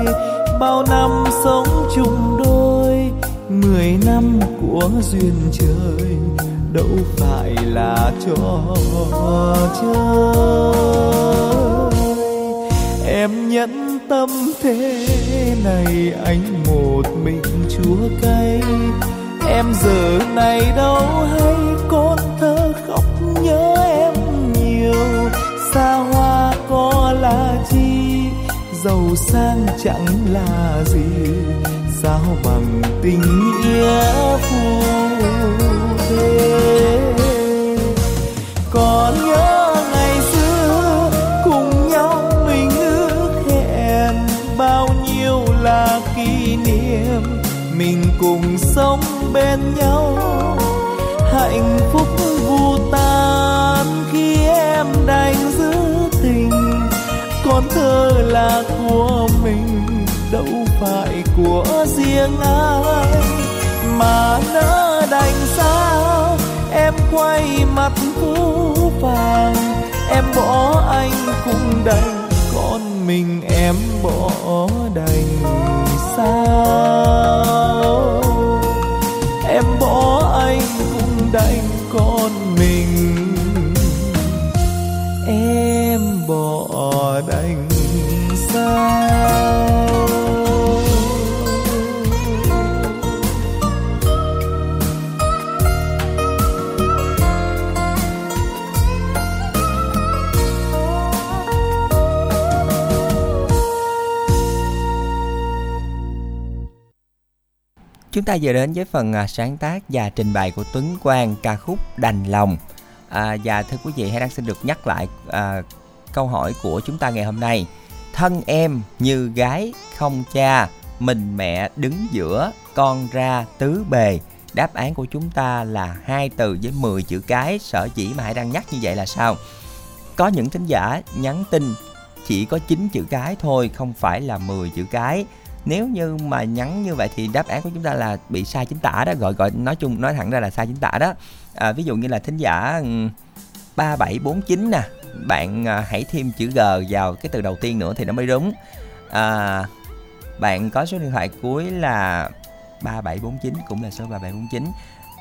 Bao năm sống chung đôi, mười năm của duyên trời đâu phải là trò chơi. Em nhẫn tâm thế này, anh một mình chúa cay. Em giờ này đâu hay, con thơ khóc nhớ em nhiều. Xa hoa có là chi, giàu sang chẳng là gì, sao bằng tình nghĩa phu thế. Còn nhớ ngày xưa cùng nhau mình ước hẹn, bao nhiêu là kỷ niệm mình cùng sống bên nhau. Hạnh phúc vô tan khi em đành giữ tình, con thơ là của mình đâu phải của riêng ai. Mà nỡ đành sao em quay mặt phũ phàng, em bỏ anh cũng đành, con mình em bỏ đành sao. Em bỏ anh cũng đành, con mình em bỏ đành sao. Chúng ta vừa đến với phần sáng tác và trình bày của Tuấn Quang ca khúc Đành Lòng. À, và thưa quý vị, Hải Đăng xin được nhắc lại à, câu hỏi của chúng ta ngày hôm nay. Thân em như gái không cha, mình mẹ đứng giữa, con ra tứ bề. Đáp án của chúng ta là hai từ với mười chữ cái. Sở dĩ mà Hải Đăng nhắc như vậy là sao? Có những thính giả nhắn tin chỉ có chín chữ cái thôi, không phải là mười chữ cái. Nếu như mà nhắn như vậy thì đáp án của chúng ta là bị sai chính tả đó, gọi gọi nói chung nói thẳng ra là sai chính tả đó. À, ví dụ như là thính giả ba bảy bốn chín nè, bạn hãy thêm chữ G vào cái từ đầu tiên nữa thì nó mới đúng. À, bạn có số điện thoại cuối là ba bảy bốn chín, cũng là số ba bảy bốn chín.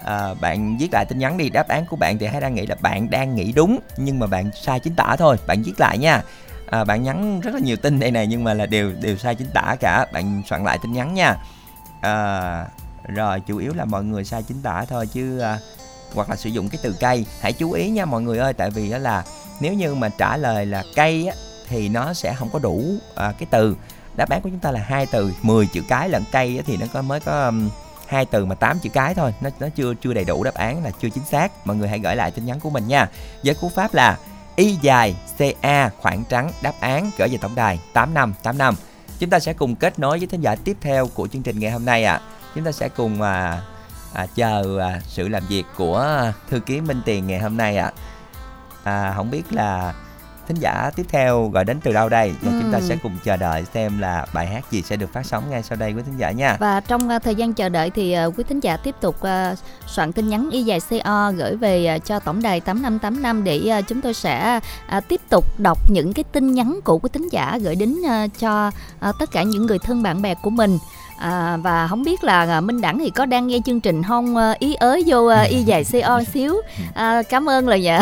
À, bạn viết lại tin nhắn đi, đáp án của bạn thì hãy đang nghĩ là bạn đang nghĩ đúng nhưng mà bạn sai chính tả thôi, bạn viết lại nha. À, bạn nhắn rất là nhiều tin đây này nhưng mà là đều đều sai chính tả cả, bạn soạn lại tin nhắn nha. À, rồi chủ yếu là mọi người sai chính tả thôi chứ à, hoặc là sử dụng cái từ cây, hãy chú ý nha mọi người ơi, tại vì đó là nếu như mà trả lời là cây á, thì nó sẽ không có đủ à, cái từ. Đáp án của chúng ta là hai từ mười chữ cái, lẫn cây á, thì nó có mới có hai um, từ mà tám chữ cái thôi, nó nó chưa chưa đầy đủ, đáp án là chưa chính xác. Mọi người hãy gửi lại tin nhắn của mình nha, với cú pháp là Y dài xê a khoảng trắng đáp án gửi về tổng đài tám năm tám năm. Chúng ta sẽ cùng kết nối với thính giả tiếp theo của chương trình ngày hôm nay ạ. À. Chúng ta sẽ cùng à, à, chờ à, sự làm việc của thư ký Minh Tiền ngày hôm nay ạ. À. À, không biết là thính giả tiếp theo gọi đến từ đâu đây và ừ. chúng ta sẽ cùng chờ đợi xem là bài hát gì sẽ được phát sóng ngay sau đây quý thính giả nha. Và trong uh, thời gian chờ đợi thì uh, quý thính giả tiếp tục uh, soạn tin nhắn y dài co gửi về uh, cho tổng đài tám năm tám năm để uh, chúng tôi sẽ uh, tiếp tục đọc những cái tin nhắn của quý thính giả gửi đến uh, cho uh, tất cả những người thân bạn bè của mình. À, và không biết là Minh Đẳng thì có đang nghe chương trình không, ý ới vô y dài co xíu. À, cảm ơn lời nhờ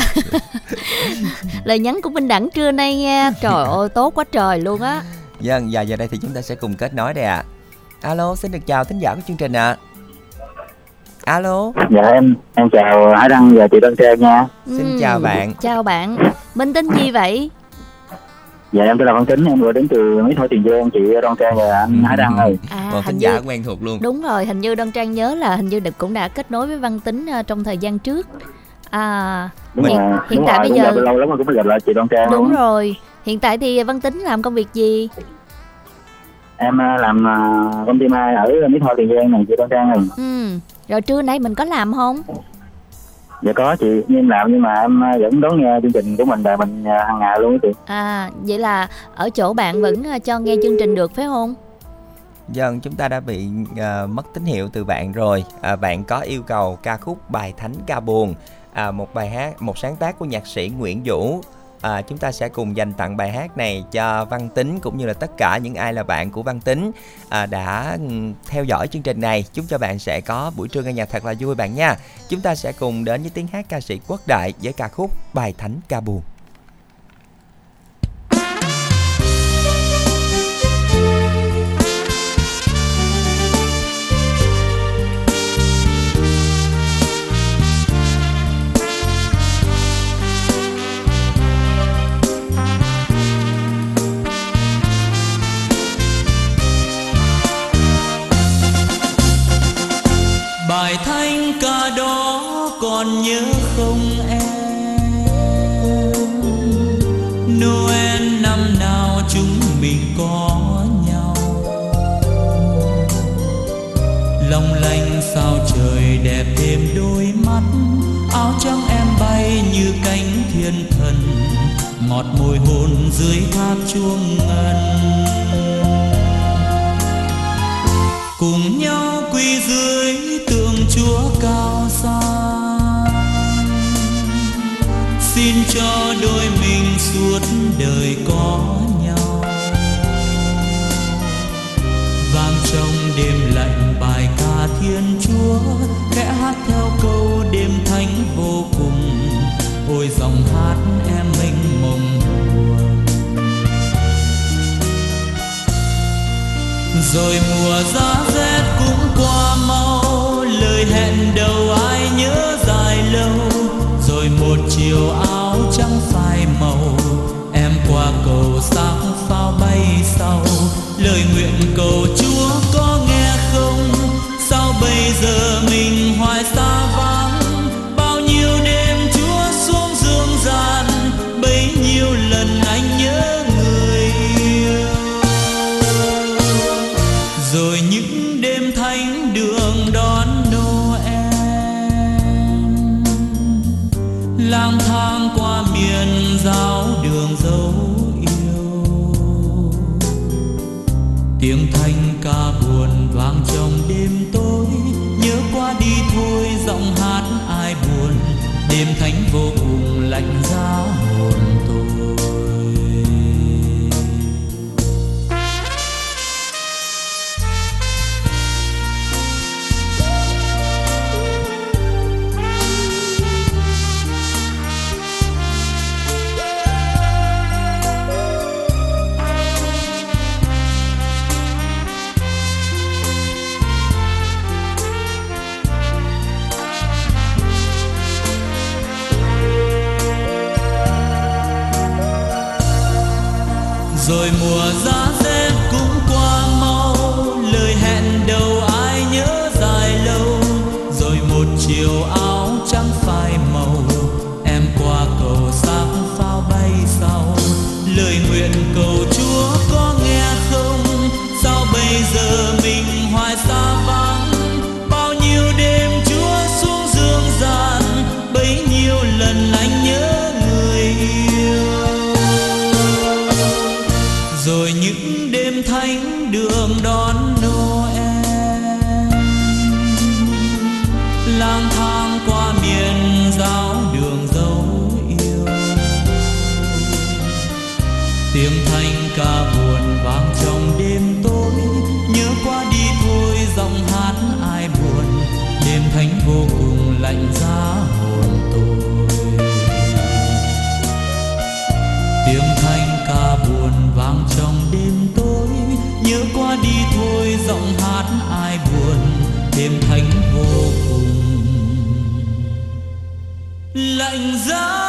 lời nhắn của Minh Đẳng trưa nay nghe. Trời ơi tốt quá trời luôn á. Vâng, và giờ đây thì chúng ta sẽ cùng kết nối đây ạ. À. Alo, xin được chào thính giả của chương trình ạ. À. Alo. Dạ em em chào Hải Đăng và chị Đoan Trang nha. Ừ, xin chào bạn. Chào bạn. Mình tên gì vậy? Dạ em tên là Văn Tính, em vừa đến từ Mỹ Tho Tiền Giang, chị Đoan Trang và anh Hải Đăng rồi. À, một thính giả quen thuộc luôn. Đúng rồi, hình như Đoan Trang nhớ là hình như Địch cũng đã kết nối với Văn Tính trong thời gian trước. À, đúng hiện, rồi. hiện đúng tại rồi, bây giờ lâu lắm rồi cũng mới gặp lại chị Đoan Trang. Đúng rồi. Hiện tại thì Văn Tính làm công việc gì? Em làm công ty mai ở Mỹ Tho Tiền Giang này chị Đoan Trang này. Ừ. Rồi trưa nay mình có làm không? Dạ có chị, em làm nhưng mà em vẫn đón nghe chương trình của mình và mình hàng ngày luôn chị. À, vậy là ở chỗ bạn vẫn cho nghe chương trình được phải không? Vâng, chúng ta đã bị uh, mất tín hiệu từ bạn rồi. À, bạn có yêu cầu ca khúc Bài Thánh Ca Buồn, à, một bài hát, một sáng tác của nhạc sĩ Nguyễn Vũ. À, chúng ta sẽ cùng dành tặng bài hát này cho Văn Tính cũng như là tất cả những ai là bạn của Văn Tính à, đã theo dõi chương trình này. Chúc cho bạn sẽ có buổi trưa nghe nhạc thật là vui bạn nha. Chúng ta sẽ cùng đến với tiếng hát ca sĩ Quốc Đại với ca khúc Bài Thánh Ca Buồn. Bài thánh ca đó còn nhớ không em? Noel năm nào chúng mình có nhau. Long lanh sao trời đẹp thêm đôi mắt. Áo trắng em bay như cánh thiên thần. Ngọt mùi hồn dưới tháp chuông ngân. Cùng nhau quy dưới Chúa cao xa, xin cho đôi mình suốt đời có nhau. Vang trong đêm lạnh bài ca Thiên Chúa, khẽ hát theo câu đêm thánh vô cùng. Ôi dòng hát em mênh mông buồn. Rồi mùa giá rét cũng qua mau. Lời hẹn đầu ai nhớ dài lâu. Rồi một chiều áo trắng phai màu. Em qua cầu sắc pháo bay sau. Lời nguyện cầu Chúa có nghe không? Sao bây giờ mình hoài xa vắng? Bao nhiêu đêm Chúa xuống dương gian. Bấy nhiêu lần anh nhớ người yêu. Rồi những đêm thánh đường đón lang thang qua miền giáo đường dấu yêu. Tiếng thanh ca buồn vang trong đêm tối. Nhớ qua đi thôi giọng hát ai buồn. Đêm thánh vô cùng lạnh giá hồn tôi. Rồi mùa giá rét cũng qua mau. Lời hẹn đầu ai nhớ dài lâu. Rồi một chiều áo trắng phai màu. Em qua cầu sắc pháo bay sau. Lời nguyện cầu Chúa có nghe không? ca buồn vang trong đêm tối, nhớ qua đi thôi giọng hát ai buồn, đêm thánh vô cùng lạnh giá hồn tôi. Tiếng thánh ca buồn vang trong đêm tối, nhớ qua đi thôi giọng hát ai buồn, đêm thánh vô cùng lạnh giá.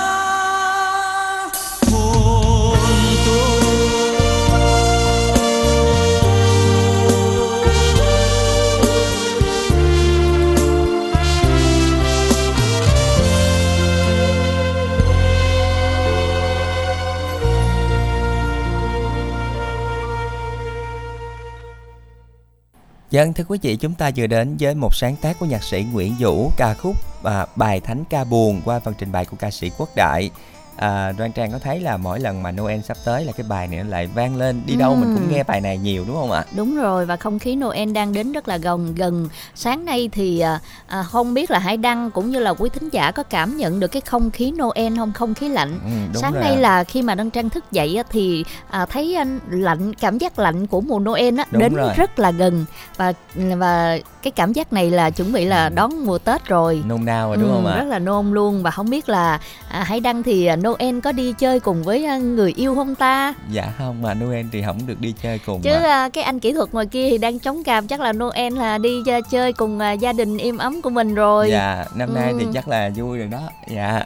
Dân, thưa quý vị, chúng ta vừa đến với một sáng tác của nhạc sĩ Nguyễn Vũ, ca khúc và Bài Thánh Ca Buồn qua phần trình bày của ca sĩ Quốc Đại. À, Đoan Trang có thấy là mỗi lần mà Noel sắp tới là cái bài này nó lại vang lên, đi đâu ừ. mình cũng nghe bài này nhiều đúng không ạ? Đúng rồi, và không khí Noel đang đến rất là gần gần. Sáng nay thì à, không biết là Hải Đăng cũng như là quý thính giả có cảm nhận được cái không khí Noel không, không khí lạnh. Ừ, sáng nay à. là khi mà Đoan Trang thức dậy thì à, thấy lạnh, cảm giác lạnh của mùa Noel á, đến rồi. rất là gần và và cái cảm giác này là chuẩn bị là đón mùa Tết rồi, nôn nao rồi đúng ừ, không ạ? Rất là nôn luôn. Và không biết là à, Hải Đăng thì Noel có đi chơi cùng với người yêu không ta? Dạ không, mà Noel thì không được đi chơi cùng chứ à. Cái anh kỹ thuật ngoài kia thì đang chống càm, chắc là Noel là đi chơi cùng gia đình êm ấm của mình rồi. Dạ, năm ừ. nay thì chắc là vui rồi đó. Dạ.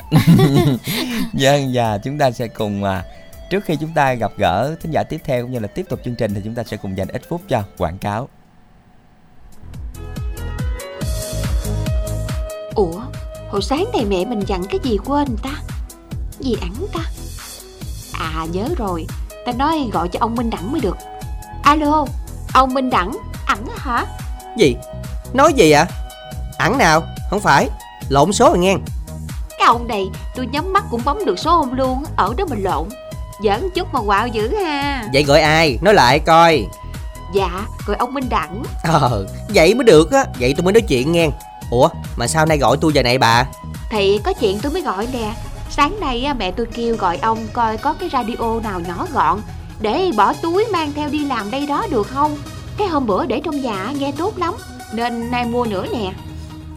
Vâng, dạ, chúng ta sẽ cùng à. Trước khi chúng ta gặp gỡ thính giả tiếp theo cũng như là tiếp tục chương trình thì chúng ta sẽ cùng dành ít phút cho quảng cáo. Ủa, hồi sáng này mẹ mình dặn cái gì quên ta? Gì ẵn ta? À nhớ rồi, ta nói gọi cho ông Minh Đẳng mới được. Alo, ông Minh Đẳng, ẵn hả? Gì? Nói gì ạ? À? Ẵn nào? Không phải, lộn số rồi nghe. Cái ông này, tôi nhắm mắt cũng bấm được số ông luôn, ở đó mình lộn. Giỡn chút mà quạo dữ ha. Vậy gọi ai? Nói lại coi. Dạ, gọi ông Minh Đẳng. Ờ, vậy mới được á, vậy tôi mới nói chuyện nghe. Ủa, mà sao nay gọi tôi giờ này bà? Thì có chuyện tôi mới gọi nè. Sáng nay mẹ tôi kêu gọi ông coi có cái radio nào nhỏ gọn để bỏ túi mang theo đi làm đây đó được không? Cái hôm bữa để trong nhà nghe tốt lắm nên nay mua nữa nè.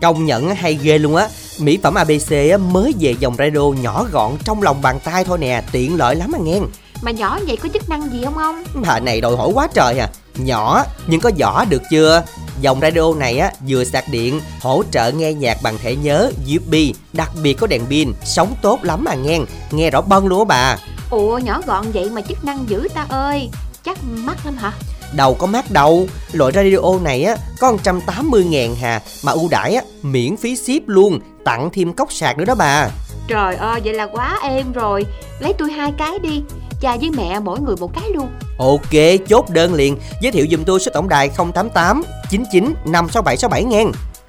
Công nhận hay ghê luôn á. Mỹ phẩm a bê xê mới về dòng radio nhỏ gọn trong lòng bàn tay thôi nè, tiện lợi lắm à nghe. Mà nhỏ vậy có chức năng gì không ông? Mà này đòi hỏi quá trời à. Nhỏ nhưng có vỏ được chưa? Dòng radio này á, vừa sạc điện, hỗ trợ nghe nhạc bằng thẻ nhớ u ét bê, đặc biệt có đèn pin, sóng tốt lắm mà nghe, nghe rõ bâng luôn á bà. Ủa nhỏ gọn vậy mà chức năng dữ ta ơi, chắc mắc lắm hả? Đâu có mắc đâu, loại radio này á, có một trăm tám mươi ngàn hà, mà ưu đãi á, miễn phí ship luôn, tặng thêm cốc sạc nữa đó bà. Trời ơi, vậy là quá êm rồi, lấy tôi hai cái đi. Cha với mẹ mỗi người một cái luôn. Ok, chốt đơn liền. Giới thiệu giùm tôi số tổng đài không tám tám chín chín năm sáu bảy sáu bảy nghe.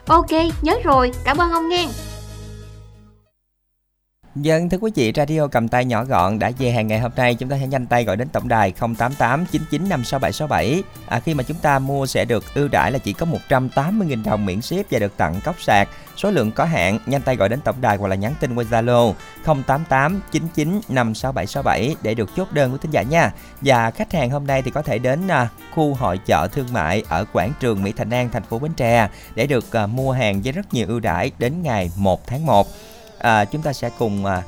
Ok, nhớ rồi, cảm ơn ông nghe. Dân, thưa quý vị, radio cầm tay nhỏ gọn đã về hàng ngày hôm nay. Chúng ta hãy nhanh tay gọi đến tổng đài không tám tám chín chín năm sáu bảy sáu bảy. à, Khi mà chúng ta mua sẽ được ưu đãi là chỉ có một trăm tám mươi nghìn đồng miễn ship và được tặng cốc sạc. Số lượng có hạn, nhanh tay gọi đến tổng đài hoặc là nhắn tin qua Zalo không tám tám chín chín năm sáu bảy sáu bảy để được chốt đơn của thính giả nha. Và khách hàng hôm nay thì có thể đến khu hội chợ thương mại ở quảng trường Mỹ Thành An, thành phố Bến Tre để được mua hàng với rất nhiều ưu đãi đến ngày một tháng một. À, chúng ta sẽ cùng à,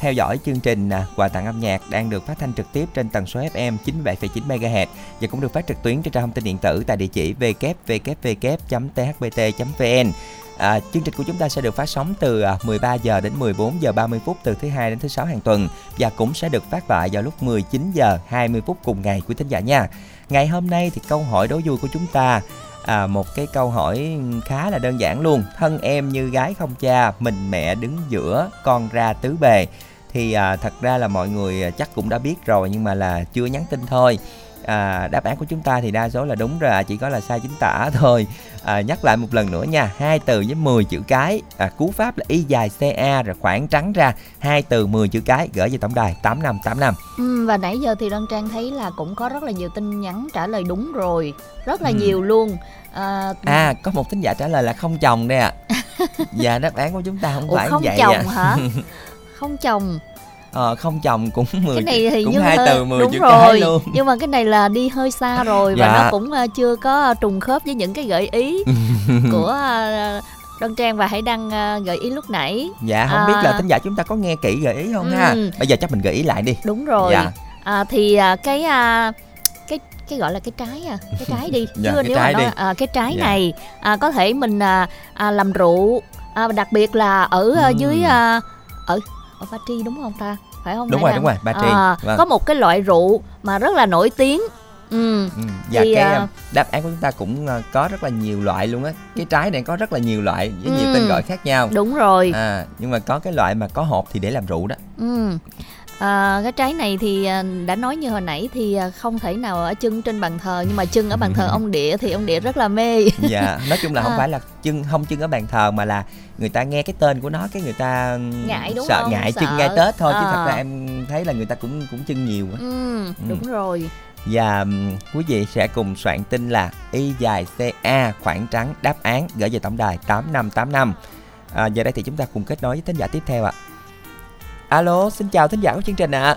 theo dõi chương trình à, quà tặng âm nhạc đang được phát thanh trực tiếp trên tần số ép em chín mươi bảy phẩy chín mê ga héc và cũng được phát trực tuyến trên trang thông tin điện tử tại địa chỉ vê vê vê chấm tê hát bê tê chấm vê en. À, chương trình của chúng ta sẽ được phát sóng từ mười ba giờ đến mười bốn giờ ba mươi phút từ thứ hai đến thứ sáu hàng tuần và cũng sẽ được phát lại vào lúc mười chín giờ hai mươi phút cùng ngày quý thính giả nha. Ngày hôm nay thì câu hỏi đố vui của chúng ta à, một cái câu hỏi khá là đơn giản luôn. Thân em như gái không cha, mình mẹ đứng giữa, con ra tứ bề. Thì à, thật ra là mọi người chắc cũng đã biết rồi nhưng mà là chưa nhắn tin thôi. À, đáp án của chúng ta thì đa số là đúng rồi, chỉ có là sai chính tả thôi. À, nhắc lại một lần nữa nha, hai từ với mười chữ cái, à, cú pháp là y dài ca rồi khoảng trắng ra, hai từ mười chữ cái gửi về tổng đài tám năm tám năm. Ừ, và nãy giờ thì Đoan Trang thấy là cũng có rất là nhiều tin nhắn trả lời đúng rồi, rất là ừ. nhiều luôn. À, à có một thính giả trả lời là không chồng đây ạ. À. Dạ đáp án của chúng ta không Ủa, phải không vậy chồng à. hả? Không chồng. ờ, không chồng cũng mười, cái này thì cũng hai từ mười chữ cái luôn. Nhưng mà cái này là đi hơi xa rồi và dạ. nó cũng chưa có trùng khớp với những cái gợi ý của Đoan Trang và Hải Đăng gợi ý lúc nãy. Dạ không à... biết là thính giả chúng ta có nghe kỹ gợi ý không ừ. ha. Bây giờ chắc mình gợi ý lại đi. Đúng rồi. Dạ. À, thì cái cái cái gọi là cái trái à cái trái đi dạ, chưa nếu mà nói à, cái trái dạ. này à, có thể mình à, à, làm rượu à, đặc biệt là ở ừ. dưới à, ở ở Ba Tri đúng không ta, phải không? Đúng rồi, đúng rồi, Ba Tri à, vâng. Có một cái loại rượu mà rất là nổi tiếng. Ừ. Dạ thì, cái à... đáp án của chúng ta cũng có rất là nhiều loại luôn á. Cái trái này có rất là nhiều loại với ừ. nhiều tên gọi khác nhau. Đúng rồi. À, nhưng mà có cái loại mà có hộp thì để làm rượu đó. Ừ. À, cái trái này thì đã nói như hồi nãy thì không thể nào ở trưng trên bàn thờ, nhưng mà trưng ở bàn thờ ông Địa thì ông Địa rất là mê. Dạ, nói chung là không à. phải là trưng không trưng ở bàn thờ mà là người ta nghe cái tên của nó cái người ta ngại, đúng sợ không? ngại sợ. Trưng ngay Tết thôi à. chứ thật ra em thấy là người ta cũng cũng trưng nhiều. Ừ, ừ. Đúng rồi. Và quý vị sẽ cùng soạn tin là Y dài xê a khoảng trắng đáp án gửi về tổng đài tám năm tám năm. À, giờ đây thì chúng ta cùng kết nối với thính giả tiếp theo ạ. À. Alo, xin chào thính giả của chương trình ạ. À.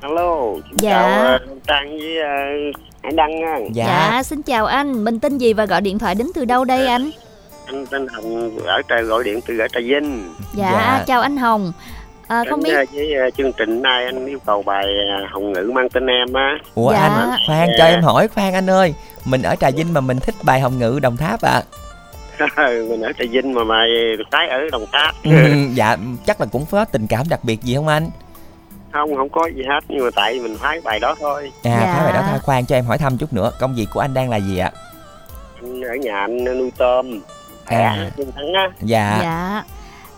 Alo, xin dạ. chào uh, Trang với uh, Hải Đăng á. Dạ. dạ, xin chào anh. Mình tên gì và gọi điện thoại đến từ đâu đây anh? Anh tên Hồng, ở Trà, gọi điện từ ở Trà Vinh. Dạ, dạ. Chào anh Hồng. À, không biết với uh, chương trình nay anh yêu cầu bài uh, Hồng Ngự Mang Tên Em á. Ủa dạ. anh, khoan yeah. cho em hỏi, khoan anh ơi. Mình ở Trà Vinh mà mình thích bài Hồng Ngự Đồng Tháp ạ. À. Mình ở Trà Vinh mà mày trái ở Đồng Tháp. ừ, Dạ, chắc là cũng có tình cảm đặc biệt gì không anh? Không, không có gì hết. Nhưng mà tại mình phái bài đó thôi. À, dạ. phái bài đó thôi. Khoan cho em hỏi thăm chút nữa. Công việc của anh đang là gì ạ? Anh ở nhà anh nuôi tôm. À, chân trắng á. Dạ. Dạ.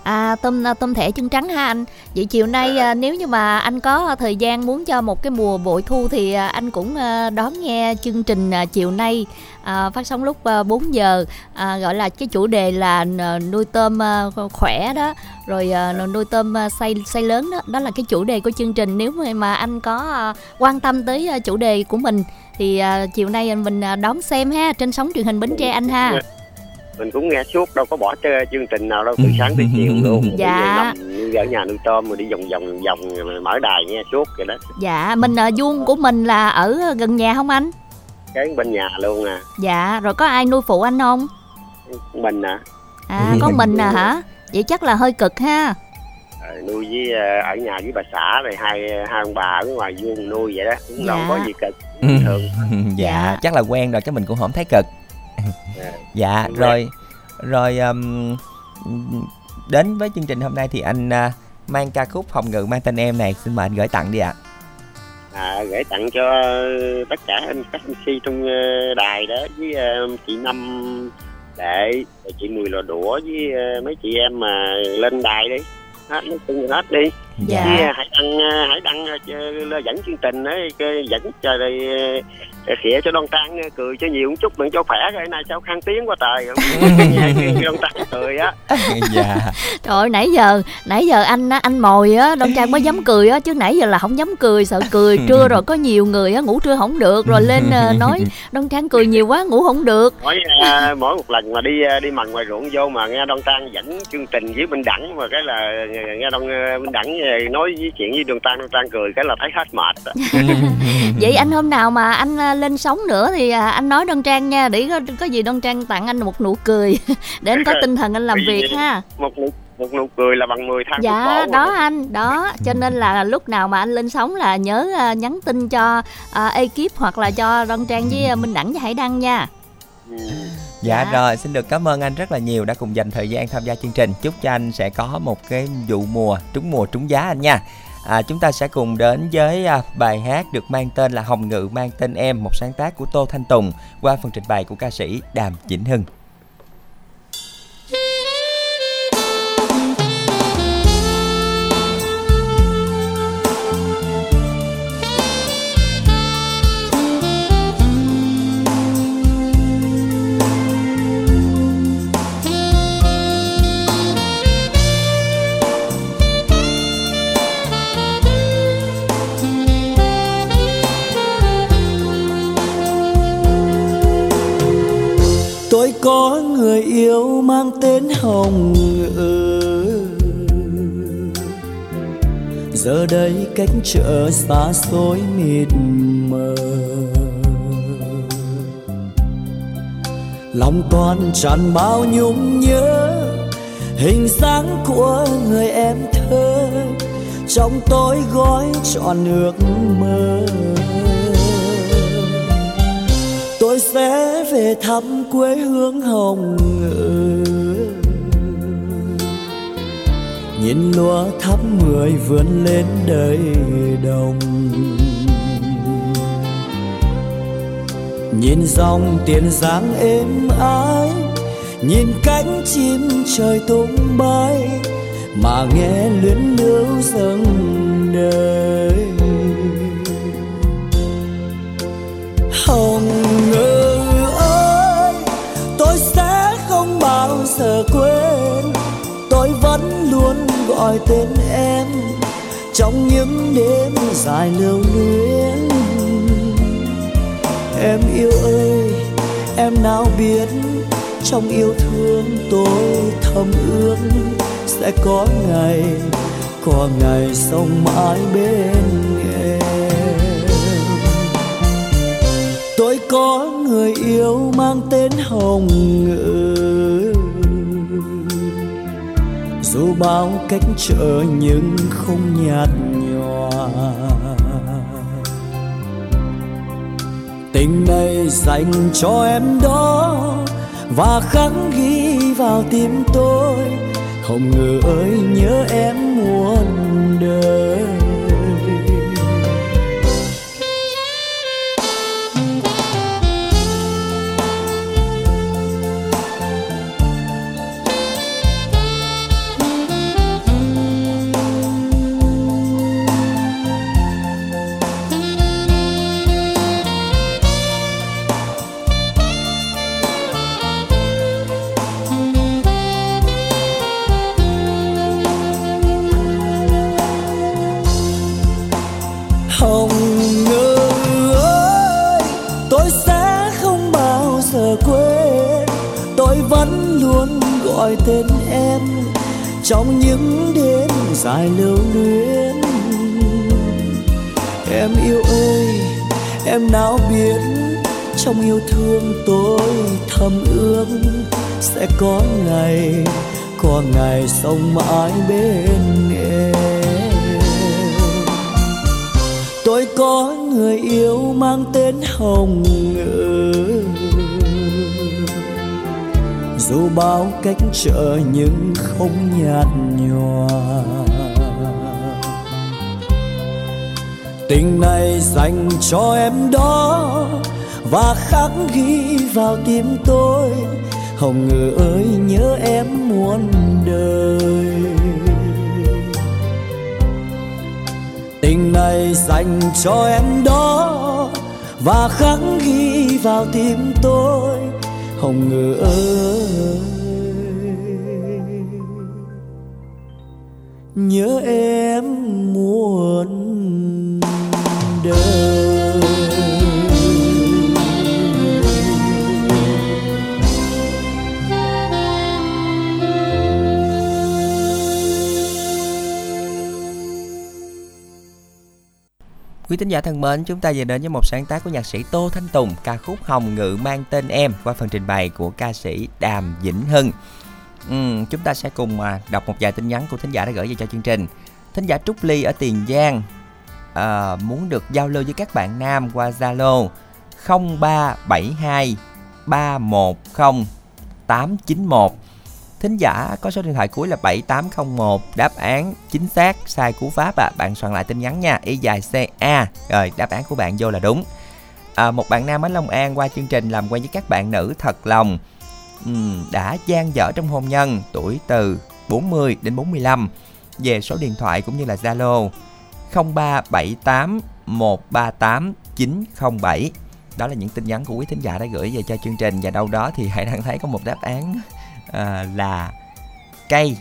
À, tôm, tôm thẻ chân trắng ha anh. Vậy chiều nay à. nếu như mà anh có thời gian muốn cho một cái mùa bội thu thì anh cũng đón nghe chương trình chiều nay à, phát sóng lúc bốn giờ à, gọi là cái chủ đề là nuôi tôm khỏe đó, rồi nuôi tôm xay, xay lớn đó. Đó là cái chủ đề của chương trình. Nếu mà anh có quan tâm tới chủ đề của mình thì chiều nay mình đón xem ha, trên sóng truyền hình Bến Tre anh ha. Mình cũng nghe suốt, đâu có bỏ chơi chương trình nào đâu, từ sáng tới chiều luôn. Dạ. Mình ở nhà nuôi tôm, mình đi vòng vòng vòng mở đài nghe suốt vậy đó. Dạ, mình vuông của mình là ở gần nhà không anh? Cái bên nhà luôn à. Dạ, rồi có ai nuôi phụ anh không? Mình à. À, có mình à hả? Vậy chắc là hơi cực ha. À, nuôi với ở nhà với bà xã rồi hai hai ông bà ở ngoài vuông nuôi vậy đó, cũng dạ. đâu có gì cực thường. Dạ, chắc là quen rồi, cái mình cũng không thấy cực. Dạ đúng rồi em. Rồi um, đến với chương trình hôm nay thì anh uh, mang ca khúc Hồng Ngự Mang Tên Em này, xin mời anh gửi tặng đi ạ. à. À, gửi tặng cho tất cả anh các em xê trong đài đó, với uh, chị Năm Đệ, chị Mười Lò Đũa, với uh, mấy chị em mà lên đài đi hết, nói chung hết đi. Dạ. Với uh, Hải Đăng, uh, Hải Đăng uh, dẫn chương trình ấy, uh, dẫn trời đây uh, khỉa cho Đoan Trang cười cho nhiều một chút đừng cho khỏe, rồi nay sao khang tiếng quá trời. Đoan Trang cười á. Dạ. Trời ơi, nãy giờ nãy giờ anh anh mồi á, Đoan Trang mới dám cười á, chứ nãy giờ là không dám cười, sợ cười trưa rồi có nhiều người á ngủ trưa không được rồi lên nói Đoan Trang cười nhiều quá ngủ không được. Mỗi à, mỗi một lần mà đi đi mần ngoài ruộng vô mà nghe Đoan Trang dẫn chương trình với Minh Đẳng, mà cái là nghe Đoan Minh Đẳng nói với chuyện với Đoan Trang, Đoan Trang cười cái là thấy hết mệt. Vậy anh hôm nào mà anh lên sóng nữa thì à, anh nói Đoan Trang nha, để có, có gì Đoan Trang tặng anh một nụ cười để anh có tinh thần anh làm việc ha. Một nụ một nụ cười là bằng mười tháng. Dạ đó rồi. Anh đó, cho nên là lúc nào mà anh lên sóng là nhớ à, nhắn tin cho à, ekip hoặc là cho Đoan Trang với Minh Đẳng với Hải Đăng nha. Dạ, dạ rồi, xin được cảm ơn anh rất là nhiều đã cùng dành thời gian tham gia chương trình. Chúc cho anh sẽ có một cái vụ mùa trúng mùa trúng giá anh nha. À, chúng ta sẽ cùng đến với à, bài hát được mang tên là Hồng Ngự Mang Tên Em, một sáng tác của Tô Thanh Tùng qua phần trình bày của ca sĩ Đàm Vĩnh Hưng. Có người yêu mang tên Hồng Ngự, giờ đây cách chợ xa xôi mịt mờ, lòng con tràn bao nhung nhớ hình dáng của người em thơ, trong tối gói trọn ước mơ. Tôi sẽ về thăm quê hương Hồng Ngự, nhìn lúa thắp người vươn lên đời đồng, nhìn dòng Tiền Giang êm ái, nhìn cánh chim trời tung bay mà nghe luyến lưu dâng đời. Hồng Ngự ơi, tôi sẽ không bao giờ quên, tôi vẫn luôn gọi tên em trong những đêm dài lưu luyến. Em yêu ơi, em nào biết trong yêu thương tôi thầm ước sẽ có ngày, có ngày sống mãi bên em. Tôi có người yêu mang tên Hồng Ngự, dù bao cách trở nhưng không nhạt nhòa. Tình này dành cho em đó và khắc ghi vào tim tôi. Hồng Ngự ơi nhớ em muôn đời. Gọi tên em trong những đêm dài lưu luyến. Em yêu ơi, em nào biết trong yêu thương tôi thầm ước sẽ có ngày, có ngày sống mãi bên em. Tôi có người yêu mang tên Hồng Ngự, dù bao cách trở nhưng không nhạt nhòa. Tình này dành cho em đó và khắc ghi vào tim tôi. Hồng Ngự ơi nhớ em muôn đời. Tình này dành cho em đó và khắc ghi vào tim tôi. Hồng Ngự ơi nhớ em muôn đời. Quý thính giả thân mến, chúng ta vừa đến với một sáng tác của nhạc sĩ Tô Thanh Tùng, ca khúc Hồng Ngự mang tên em qua phần trình bày của ca sĩ Đàm Vĩnh Hưng. Uhm, chúng ta sẽ cùng đọc một vài tin nhắn của thính giả đã gửi về cho chương trình. Thính giả Trúc Ly ở Tiền Giang à, muốn được giao lưu với các bạn nam qua Zalo không ba bảy hai ba một không tám chín một. Thính giả có số điện thoại cuối là bảy tám không một, đáp án chính xác, sai cú pháp ạ. À. Bạn soạn lại tin nhắn nha, y dài xê a, rồi đáp án của bạn vô là đúng. À, một bạn nam ở Long An qua chương trình làm quen với các bạn nữ thật lòng, uhm, đã dang dở trong hôn nhân, tuổi từ bốn mươi đến bốn mươi lăm, về số điện thoại cũng như là Zalo không ba bảy tám một ba tám chín không bảy. Đó là những tin nhắn của quý thính giả đã gửi về cho chương trình, và đâu đó thì hãy đang thấy có một đáp án. À, là cây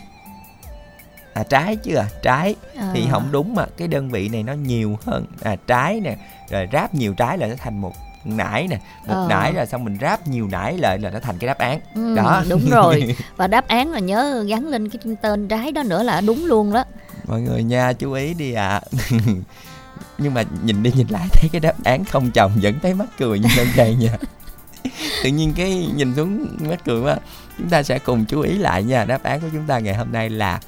à, trái chứ à trái à. Thì không đúng mà cái đơn vị này nó nhiều hơn à, trái nè rồi ráp nhiều trái lại nó thành một nải nè một à. nải rồi xong mình ráp nhiều nải lại là nó thành cái đáp án ừ, đó đúng rồi. Và đáp án là nhớ gắn lên cái tên trái đó nữa là đúng luôn đó. mọi người nha, chú ý đi ạ. À. Nhưng mà nhìn đi nhìn lại thấy cái đáp án không chồng vẫn thấy mắc cười như đơn giản nha. Tự nhiên cái nhìn xuống mắc cười quá. Chúng ta sẽ cùng chú ý lại nha. Đáp án của chúng ta ngày hôm nay là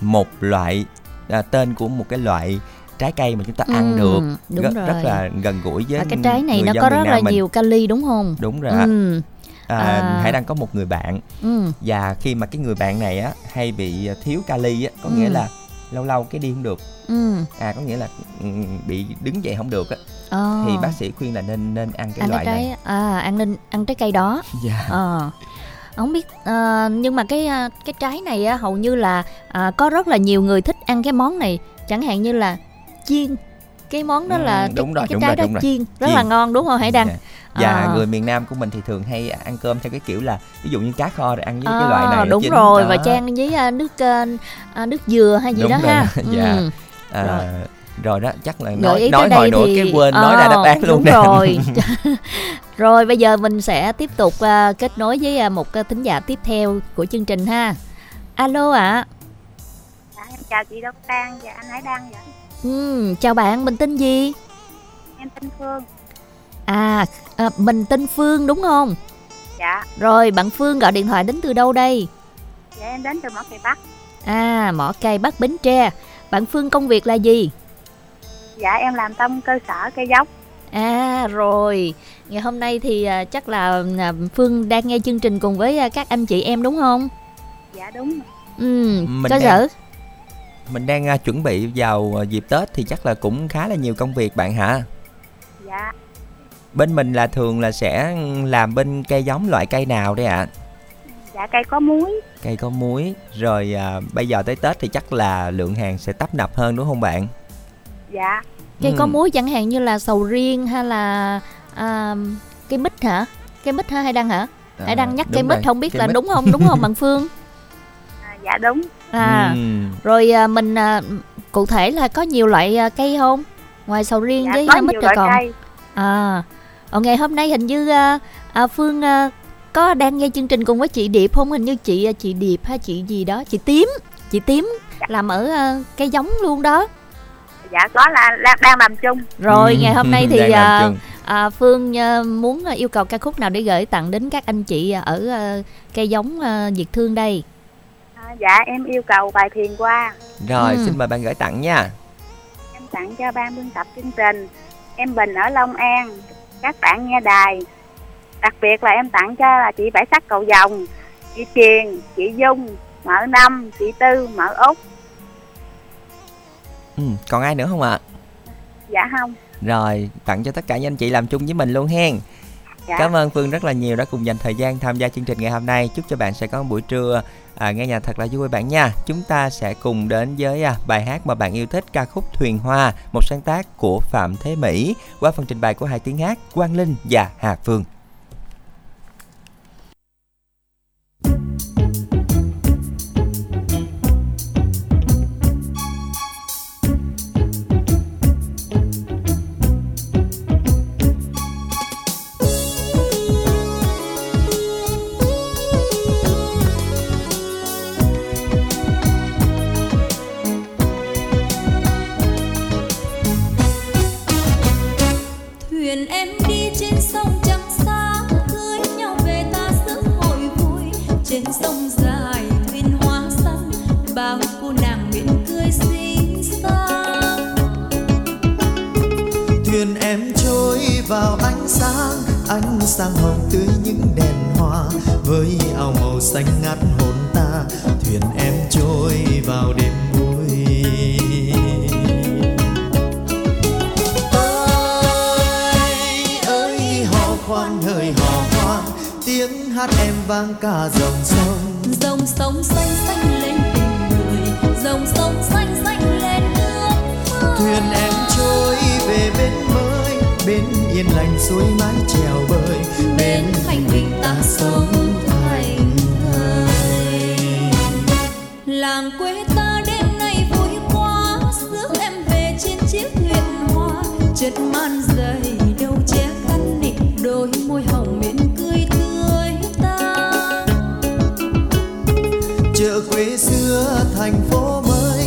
một loại à, tên của một cái loại trái cây mà chúng ta ăn ừ, được đúng rất, rồi. Rất là gần gũi với và cái trái này nó có rất là mình. Nhiều kali đúng không? Đúng rồi. Ừ. À, à. Hải Đăng có một người bạn ừ. và khi mà cái người bạn này á hay bị thiếu kali á, có ừ. nghĩa là lâu lâu cái đi không được, ừ. à có nghĩa là bị đứng dậy không được á, à. thì bác sĩ khuyên là nên nên ăn cái ăn loại trái, này, à, ăn nên ăn trái cây đó. Dạ. À. Không biết à, nhưng mà cái cái trái này á, hầu như là à, có rất là nhiều người thích ăn cái món này, chẳng hạn như là chiên. Cái món đó là ừ, đúng cái, rồi, cái đúng trái rồi, đúng đó chiên rất chiên. Là ngon đúng không Hải Đăng? Dạ. Và à. người miền Nam của mình thì thường hay ăn cơm theo cái kiểu là ví dụ như cá kho rồi ăn với à, cái loại này đúng rồi đó. Và chan với nước nước dừa hay gì đúng đó rồi. Ha. Dạ. Ừ. À, rồi. Rồi đó chắc là nói nói hồi nữa thì... cái quên à, nói ra đáp án luôn nè. Rồi. Rồi bây giờ mình sẽ tiếp tục uh, kết nối với uh, một uh, thính giả tiếp theo của chương trình ha. Alo ạ. À. Em chào chị Đoan Trang và anh Hải Đăng. Ừ, chào bạn, mình tên gì? Em tên Phương. À, à, mình tên Phương đúng không? Dạ. Rồi, bạn Phương gọi điện thoại đến từ đâu đây? Dạ, em đến từ Mỏ Cày Bắc. À, Mỏ Cày Bắc, Bến Tre. Bạn Phương công việc là gì? Dạ, em làm trong cơ sở cây giống. À, rồi. Ngày hôm nay thì chắc là Phương đang nghe chương trình cùng với các anh chị em đúng không? Dạ, đúng. Ừ, cơ sở. Mình đang uh, chuẩn bị vào dịp Tết thì chắc là cũng khá là nhiều công việc bạn hả? Dạ. Bên mình là thường là sẽ làm bên cây giống loại cây nào đấy ạ? À? Dạ cây có muối. Cây có muối. Rồi uh, bây giờ tới Tết thì chắc là lượng hàng sẽ tấp nập hơn đúng không bạn? Dạ. Cây ừ. có muối chẳng hạn như là sầu riêng hay là uh, cây mít hả? Cây mít hả Hải Đăng hả? À, Hải Đăng nhắc cây mít rồi. Không biết cây là mít. Đúng không? Đúng không bạn Phương? À, dạ đúng. À, ừ. Rồi mình cụ thể là có nhiều loại cây không? Ngoài sầu riêng dạ, với có mít rồi còn. Cây. À, ở ngày hôm nay hình như à, Phương à, có đang nghe chương trình cùng với chị Điệp không? Hình như chị chị Điệp hay chị gì đó, chị Tím, chị Tím dạ. làm ở à, cây giống luôn đó. Dạ có là, là đang làm chung. Rồi ừ. ngày hôm nay thì à, à, Phương à, muốn yêu cầu ca khúc nào để gửi tặng đến các anh chị ở à, cây giống à, Việt Thương đây? Dạ em yêu cầu bài Thuyền Hoa. Rồi ừ. xin mời bạn gửi tặng nha. Em tặng cho ban biên tập chương trình, em Bình ở Long An, các bạn nghe đài. Đặc biệt là em tặng cho là chị Bảy Sắc Cầu Vồng, chị Triền, chị Dung, mợ Năm, chị Tư, mợ Út. Ừ, còn ai nữa không ạ? À? Dạ không. Rồi tặng cho tất cả anh chị làm chung với mình luôn hen. Dạ. Cảm ơn Phương rất là nhiều đã cùng dành thời gian tham gia chương trình ngày hôm nay. Chúc cho bạn sẽ có một buổi trưa à, nghe nhạc thật là vui bạn nha. Chúng ta sẽ cùng đến với à, bài hát mà bạn yêu thích, ca khúc Thuyền Hoa, một sáng tác của Phạm Thế Mỹ qua phần trình bày của hai tiếng hát Quang Linh và Hà Phương. Sang hồng tươi những đèn hoa với ao màu xanh ngát hồn ta, thuyền em trôi vào đêm vui. Ơi ơi hò khoan hơi hò khoan, tiếng hát em vang cả dòng sông. Dòng sông xanh xanh lên tình người, dòng sông xanh xanh lên nước. Thuyền em trôi về bên mới, bên yên lành suối mái chèo bơi. Bến Thanh Bình ta sống thành thời, làng quê ta đêm nay vui quá, rước em về trên chiếc thuyền hoa. Chợt man dày đâu che khăn định, đôi môi hồng mến cười tươi ta. Chợ quê xưa thành phố mới,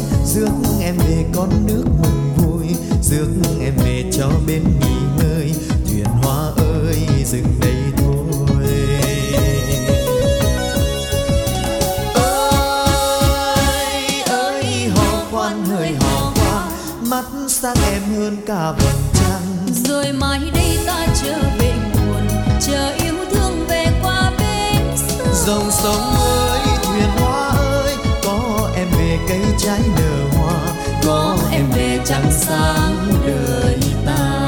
cả vầng trăng. Rồi mai đây ta trở về nguồn, chờ yêu thương về qua bên sông. Dòng sông ơi, thuyền hoa ơi, có em về cây trái nở hoa, có em về trăng sáng đời ta.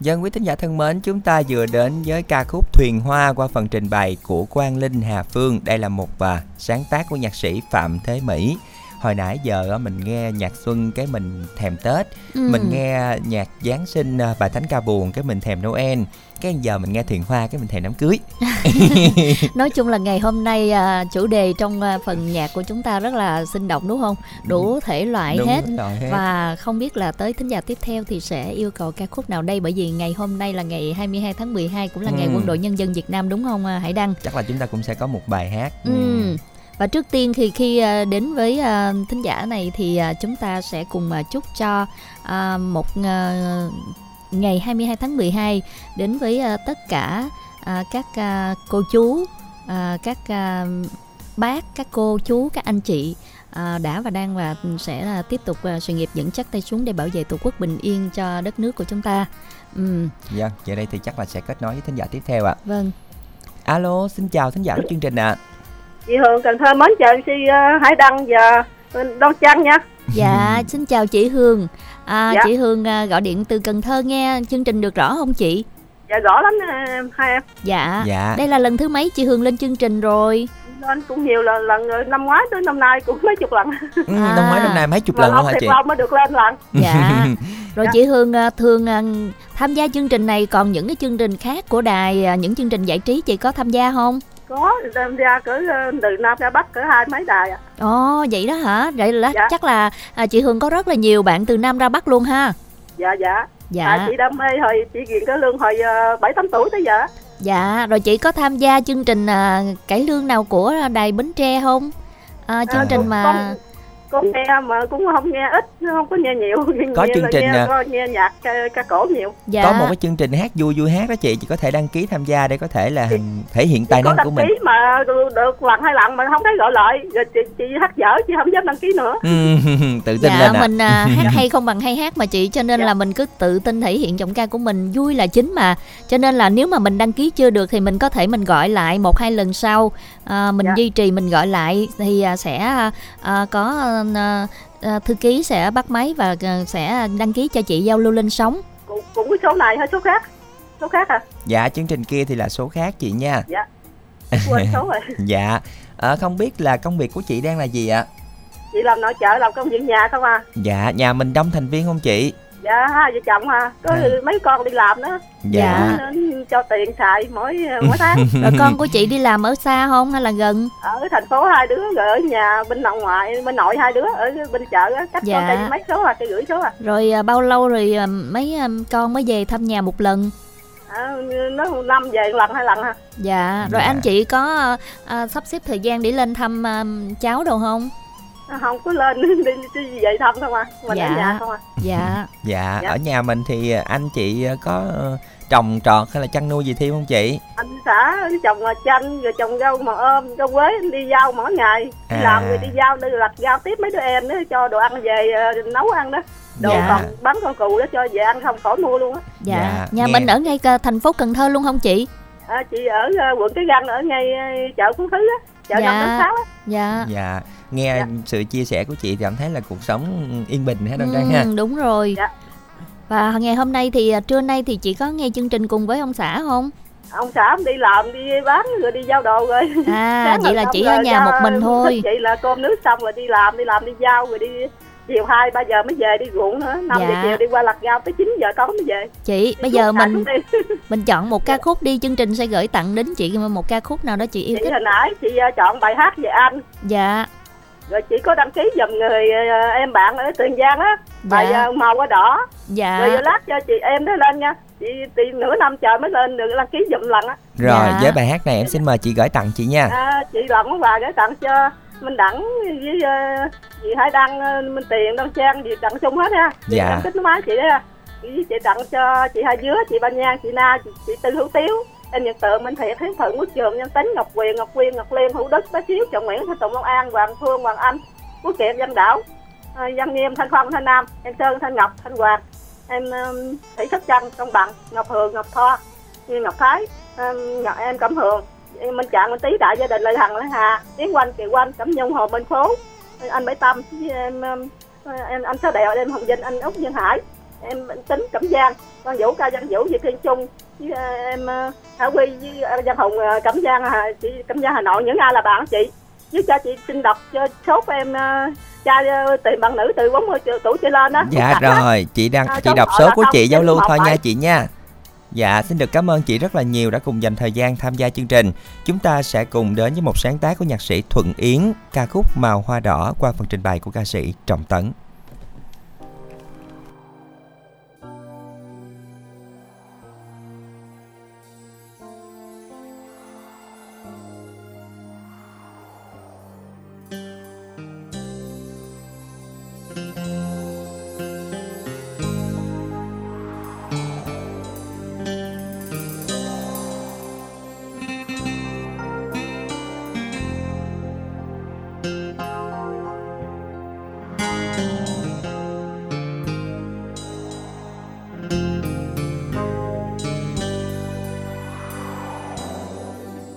Dân quý thính giả thân mến, chúng ta vừa đến với ca khúc Thuyền Hoa qua phần trình bày của Quang Linh Hà Phương. Đây là một và sáng tác của nhạc sĩ Phạm Thế Mỹ. Hồi nãy giờ mình nghe nhạc xuân cái mình thèm Tết, ừ. mình nghe nhạc Giáng sinh Bài Thánh Ca Buồn cái mình thèm Noel, cái giờ mình nghe Thuyền Hoa cái mình thèm đám cưới. Nói chung là ngày hôm nay chủ đề trong phần nhạc của chúng ta rất là sinh động, đúng không? Đủ thể loại hết. hết Và không biết là tới thính giả tiếp theo thì sẽ yêu cầu ca khúc nào đây, bởi vì ngày hôm nay là ngày hai mươi hai tháng mười hai, cũng là ngày ừ. Quân đội Nhân dân Việt Nam, đúng không Hải Đăng? Chắc là chúng ta cũng sẽ có một bài hát. ừ. Ừ. Và trước tiên thì khi đến với thính giả này thì chúng ta sẽ cùng chúc cho một ngày hai mươi hai tháng mười hai đến với tất cả các cô chú, các bác, các cô chú, các anh chị đã và đang và sẽ tiếp tục sự nghiệp vững chắc tay súng để bảo vệ Tổ quốc bình yên cho đất nước của chúng ta. Ừ. Dạ, vậy đây thì chắc là sẽ kết nối với thính giả tiếp theo ạ. À. Vâng. Alo, xin chào thính giả của chương trình ạ. À. Chị Hương Cần Thơ mến chào em xê Hải Đăng và Đoan Trang nha. Dạ, xin chào chị Hương. À, dạ. Chị Hương gọi điện từ Cần Thơ nghe chương trình được rõ không chị? Dạ rõ lắm em, hai em. Dạ. Dạ. Đây là lần thứ mấy chị Hương lên chương trình rồi? Lên cũng nhiều lần, lần năm ngoái tới năm nay cũng mấy chục lần. Ừ, à. Năm ngoái năm nay mấy chục lần luôn hả chị? Lâu mới được lên lần. Dạ. Rồi dạ. Chị Hương thường tham gia chương trình này, còn những cái chương trình khác của đài, những chương trình giải trí chị có tham gia không? Có, đem ra cỡ từ Nam ra Bắc cỡ hai mấy đài ạ. À. Ồ, vậy đó hả? Vậy là dạ. Chắc là à, chị Hương có rất là nhiều bạn từ Nam ra Bắc luôn ha. Dạ dạ. Dạ. À, chị đam mê hồi chị ghiền cải lương hồi bảy tám tuổi tới giờ. Dạ, rồi chị có tham gia chương trình à, cải lương nào của đài Bến Tre không? À, chương à, trình mà con, Cũng nghe mà cũng không nghe ít, không có nghe nhiều. Có nghe chương trình nghe, à. nghe nhạc ca, ca cổ nhiều. Dạ. Có một cái chương trình hát vui vui hát đó chị, chị có thể đăng ký tham gia để có thể là chị, thể hiện tài năng của mình. Chị có đăng ký mà được lần hai lần mà không thấy gọi lại, rồi chị, chị hát dở, chị không dám đăng ký nữa. Tự tin dạ, lên ạ. Mình à, hát hay không bằng hay hát mà chị, cho nên dạ. là mình cứ tự tin thể hiện giọng ca của mình vui là chính mà. Cho nên là nếu mà mình đăng ký chưa được thì mình có thể mình gọi lại một hai lần sau, à, mình dạ. duy trì mình gọi lại thì à, sẽ à, có à, thư ký sẽ bắt máy và sẽ đăng ký cho chị giao lưu lên sóng. Cũng, cũng cái số này hay số khác? Số khác à? Dạ, chương trình kia thì là số khác chị nha. Dạ. Quên số rồi. Dạ. À, không biết là công việc của chị đang là gì ạ? Chị làm nội trợ, làm công việc nhà không à? Dạ, nhà mình đông thành viên không chị? Dạ, hai vợ chồng ha, có à. mấy con đi làm nữa. Dạ. Nên cho tiền xài mỗi mỗi tháng. Rồi con của chị đi làm ở xa không hay là gần? Ở thành phố hai đứa, rồi ở nhà bên nội ngoại, bên nội hai đứa ở bên chợ á, cách dạ. con đi mấy số à, cây rưỡi số à. Rồi bao lâu rồi mấy con mới về thăm nhà một lần? À, nó năm về lần hai lần ha. Dạ, rồi dạ. anh chị có à, sắp xếp thời gian để lên thăm à, cháu đâu không? Không có lên đi, đi về thăm không à, mình dạ. ở nhà không à. Dạ. Dạ, dạ, ở nhà mình thì anh chị có trồng trọt hay là chăn nuôi gì thêm không chị? Anh xã trồng chanh, rồi trồng rau mà ôm, rau quế, đi giao mỗi ngày à. Làm người đi giao, đi lặt giao tiếp mấy đứa em đó, cho đồ ăn về nấu ăn đó. Đồ dạ. còn bán con cừu đó cho về ăn không khỏi mua luôn á. Dạ, dạ, nhà nghe. Mình ở ngay thành phố Cần Thơ luôn không chị? À, chị ở quận Cái Răng, ở ngay chợ Phú Thứ á, chợ dạ. năm đến sáu á. Dạ. Dạ. Nghe dạ. sự chia sẻ của chị cảm thấy là cuộc sống yên bình hết Đoan Trang ha. Đúng rồi. Dạ. Và ngày hôm nay thì trưa nay thì chị có nghe chương trình cùng với ông xã không? Ông xã ông đi làm, đi bán rồi đi giao đồ rồi. À vậy là chị ở nhà một mình thôi. Chị là cơm nước xong rồi đi làm, đi làm đi giao rồi đi chiều hai ba giờ mới về đi ruộng nữa, năm dạ. giờ chiều đi qua lặt rau tới chín giờ tối mới về. Chị đi bây giờ mình mình chọn một ca khúc đi, chương trình sẽ gửi tặng đến chị một ca khúc nào đó chị yêu chị thích. Hồi nãy chị chọn bài hát về anh. Dạ. Rồi chị có đăng ký giùm người em bạn ở Tiền Giang á, bài dạ. Màu Hoa Đỏ. Dạ. Rồi lát cho chị em nó lên nha. Chị tìm nửa năm trời mới lên được đăng ký giùm lần á. Rồi dạ. với bài hát này em xin mời chị gửi tặng chị nha. À, chị làm món quà gửi tặng cho Minh Đẳng với chị Hải Đăng, Minh Tiền, Đoan Trang, gì tặng chung hết ha. Chị dạ. đăng ký máy chị đó. Chị tặng cho chị Hai Dứa, chị Ba Nhan, chị Na, chị, chị Tư Hữu Tiếu, em Nhật Tượng, Minh Thiệt, Hiến Thuận, Quốc Trường, Nhân Tính, Ngọc Quyền, Ngọc Quyên, Ngọc Liên, Hữu Đức, Bá Chiếu, Trọng Nguyễn, Thanh Tùng, Long An, Hoàng Phương, Hoàng Anh, Quốc Kiệm, Văn Đảo, Văn Nghiêm, Thanh Phong, Thanh Nam, em Sơn, Thanh Ngọc, Thanh Hoàng, em Thị Thất Trân, Công Bằng, Ngọc Hường, Ngọc Tho, Ngọc Thái, em Cẩm Hường, Minh Trạng, Minh Tý, Đại Gia Đình, Lê Hằng, Lê Hà, Tiến Quanh, Kiều Quanh, Cẩm Nhung, Hồ Minh Phố, anh Bảy Tâm, em em anh Sáu Đèo, em Hồng Vinh, anh Úc Nhân Hải, em Tính, Cẩm Giang, Văn Vũ, Ca Văn Vũ, Việt Thiên Trung, em Thảo Quy với Văn Hồng, Cẩm Giang, chị Cẩm Giang Hà Nội, những ai là bạn chị. Với cho chị xin đọc cho shop em trai tìm bạn nữ từ bốn mươi tuổi trở lên đó. Dạ rồi, đó. Chị đang à, chị đọc số của chị giao lưu thôi nha chị nha. Dạ, xin được cảm ơn chị rất là nhiều đã cùng dành thời gian tham gia chương trình. Chúng ta sẽ cùng đến với một sáng tác của nhạc sĩ Thuận Yến, ca khúc Màu Hoa Đỏ qua phần trình bày của ca sĩ Trọng Tấn.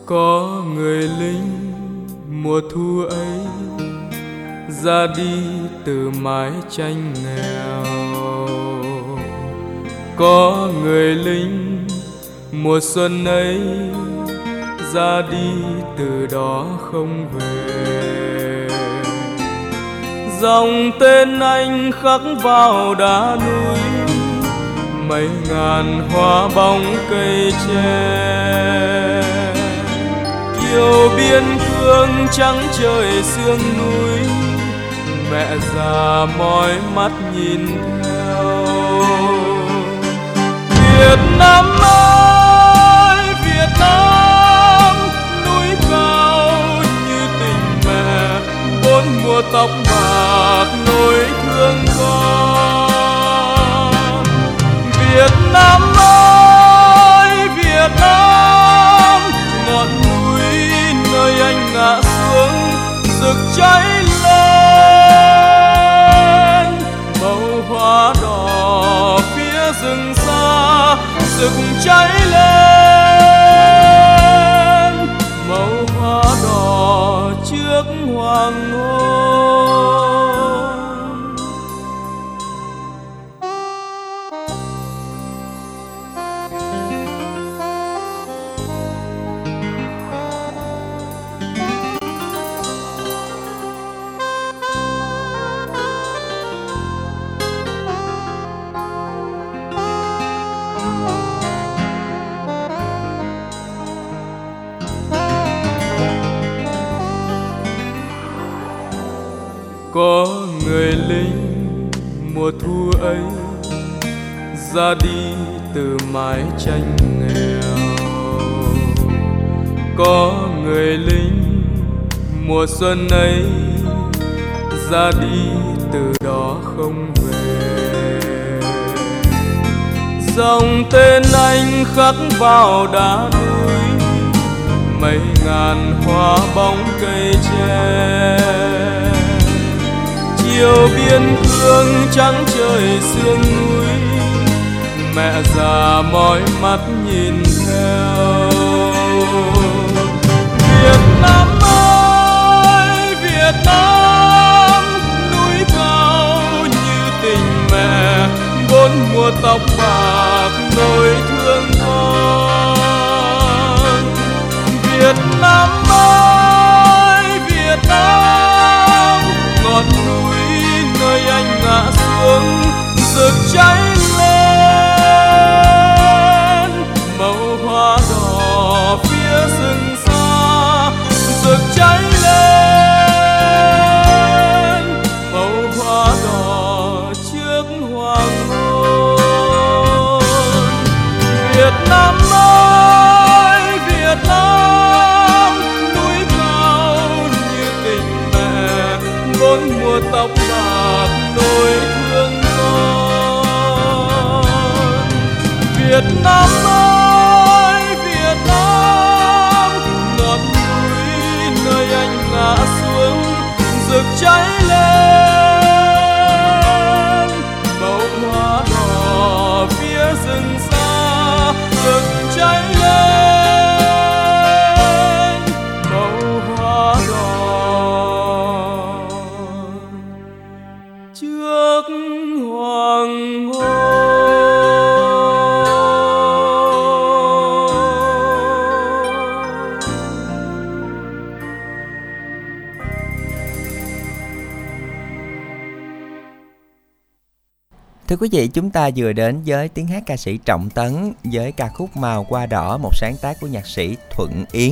Có người lính mùa thu ấy ra đi từ mái tranh nghèo, có người lính mùa xuân ấy ra đi từ đó không về. Dòng tên anh khắc vào đá núi, mấy ngàn hoa bóng cây tre. Yêu biên cương trắng trời sương núi, mẹ già mỏi mắt nhìn theo. Việt Nam ơi Việt Nam, núi cao như tình mẹ, bốn mùa tóc vàng. Có người lính mùa thu ấy ra đi từ mái tranh nghèo. Có người lính mùa xuân ấy ra đi từ đó không về. Dòng tên anh khắc vào đá núi, mấy ngàn hoa bóng cây tre. Chiều biên cương trắng trời sương núi, mẹ già mỏi mắt nhìn theo. Việt Nam ơi, Việt Nam, núi cao như tình mẹ, bốn mùa tóc bạc nỗi thương con. Việt Nam ơi, Việt Nam, ngọn núi nơi anh ngã xuống rực cháy lên, màu hoa đỏ phía rừng xa rực cháy lên, màu hoa đỏ trước hoàng hôn. Việt Nam ơi, Việt Nam, núi cao như tình mẹ, bốn mùa tóc bạc nỗi thương con. Việt Nam ơi, Việt Nam, ngọn núi nơi anh ngã xuống rực cháy lên, màu hoa đỏ phía rừng xa rực cháy lên. Thưa quý vị, chúng ta vừa đến với tiếng hát ca sĩ Trọng Tấn với ca khúc Màu Hoa Đỏ, một sáng tác của nhạc sĩ Thuận Yến.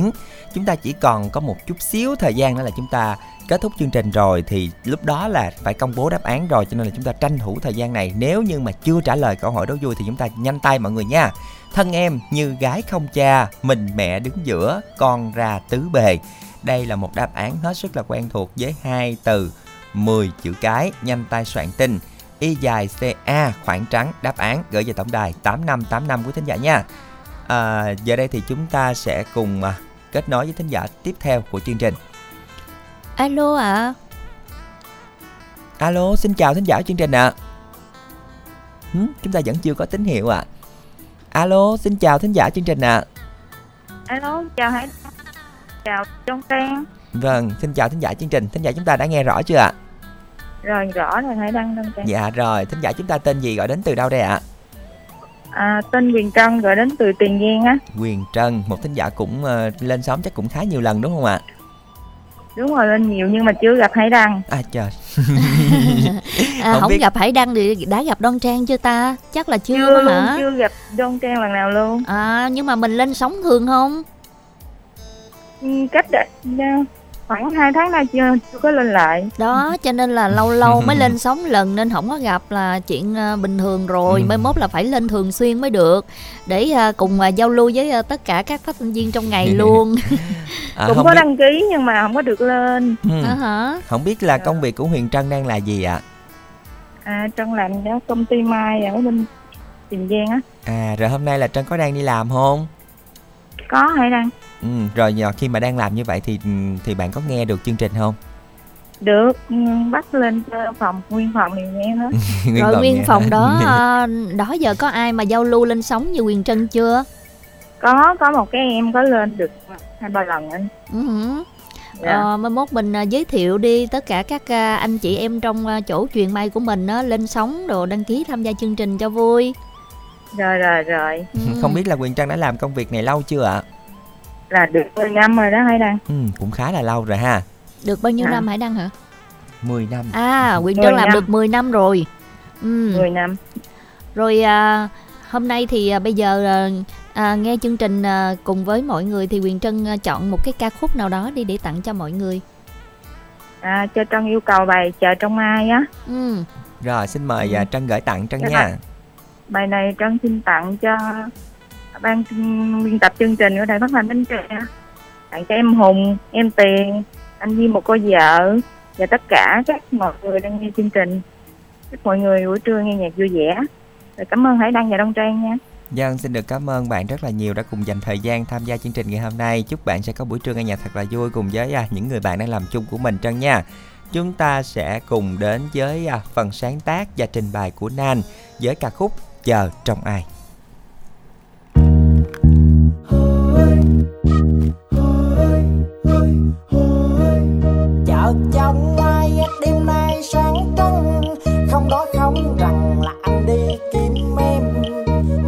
Chúng ta chỉ còn có một chút xíu thời gian nữa là chúng ta kết thúc chương trình rồi, thì lúc đó là phải công bố đáp án rồi, cho nên là chúng ta tranh thủ thời gian này. Nếu như mà chưa trả lời câu hỏi đố vui thì chúng ta nhanh tay mọi người nha. Thân em như gái không cha, mình mẹ đứng giữa, con ra tứ bề. Đây là một đáp án hết sức là quen thuộc với hai từ mười chữ cái. Nhanh tay soạn tin Y dài xê a khoảng trắng đáp án gửi về tổng đài tám năm tám năm của thính giả nha. À, giờ đây thì chúng ta sẽ cùng à, kết nối với thính giả tiếp theo của chương trình. Alo ạ. À. Alo, xin chào thính giả chương trình ạ. À. Ừ, chúng ta vẫn chưa có tín hiệu ạ. À. Alo, xin chào thính giả chương trình ạ. À. Alo, chào Hải Đăng. Chào Đoan Trang. Vâng, xin chào thính giả chương trình. Thính giả chúng ta đã nghe rõ chưa ạ? À? Rồi, rõ rồi Hải Đăng. Dạ rồi, thính giả chúng ta tên gì, gọi đến từ đâu đây ạ? À, tên Quyền Trân, gọi đến từ Tiền Giang á. Quyền Trân, một thính giả cũng uh, lên sóng chắc cũng khá nhiều lần đúng không ạ? Đúng rồi, lên nhiều nhưng mà chưa gặp Hải Đăng. À trời. à, Không, không biết... gặp Hải Đăng thì đã gặp Đoan Trang chưa ta? Chắc là chưa, chưa luôn, hả? Chưa gặp Đoan Trang lần nào luôn. À, nhưng mà mình lên sóng thường không? Cách đã... khoảng hai tháng nay chưa, chưa có lên lại đó, cho nên là lâu lâu mới lên sóng lần nên không có gặp là chuyện bình thường rồi. Mai mốt là phải lên thường xuyên mới được để cùng giao lưu với tất cả các phát thanh viên trong ngày luôn. À, cũng có biết... đăng ký nhưng mà không có được lên. Ừ. À, hả? Không biết là công việc của Huyền Trân đang là gì ạ? À, Trân làm ở công ty mai ở bên Tiền Giang á. À, rồi hôm nay là Trân có đang đi làm không? Có hay đang. Ừ, rồi giờ khi mà đang làm như vậy thì thì bạn có nghe được chương trình không? Được, bắt lên phòng, nguyên phòng thì nghe hết. nguyên rồi nguyên phòng nghe. Đó đó giờ có ai mà giao lưu lên sóng như Quyền Trân chưa? Có, có một cái em có lên được hai ba lần anh. Uh-huh. Yeah. Ờ, mai mốt mình giới thiệu đi tất cả các anh chị em trong chỗ truyền may của mình á, lên sóng đồ đăng ký tham gia chương trình cho vui. Rồi rồi rồi. Ừ. Không biết là Quyền Trân đã làm công việc này lâu chưa ạ? Là được mười năm rồi đó Hải Đăng. Ừ, cũng khá là lâu rồi ha. Được bao nhiêu à. năm Hải Đăng hả? mười năm. À, Quyền Trân làm được mười năm rồi. Ừ. mười năm. Rồi à, hôm nay thì à, bây giờ à, nghe chương trình à, cùng với mọi người thì Quyền Trân à, chọn một cái ca khúc nào đó đi để tặng cho mọi người. à, cho Trân yêu cầu bài Chờ Trong Mai á. Ừ. Rồi xin mời ừ. Trân gửi tặng Trân cái nha. Bài, bài này Trân xin tặng cho ban biên tập chương trình của Đài Phát thanh Bến Tre, tặng cho em Hùng, em Tiền, anh Duy một cô vợ và tất cả các mọi người đang nghe chương trình. Chúc mọi người buổi trưa nghe nhạc vui vẻ. Rồi cảm ơn Hải Đăng và Đoan Trang nha. Dân xin được cảm ơn bạn rất là nhiều đã cùng dành thời gian tham gia chương trình ngày hôm nay. Chúc bạn sẽ có buổi trưa nghe nhạc thật là vui cùng với những người bạn đang làm chung của mình Trân nha. Chúng ta sẽ cùng đến với phần sáng tác và trình bày của Nan với ca khúc Chờ Trong Ai. Chờ trong ai đêm nay sáng trăng, không đó không rằng là anh đi kiếm em,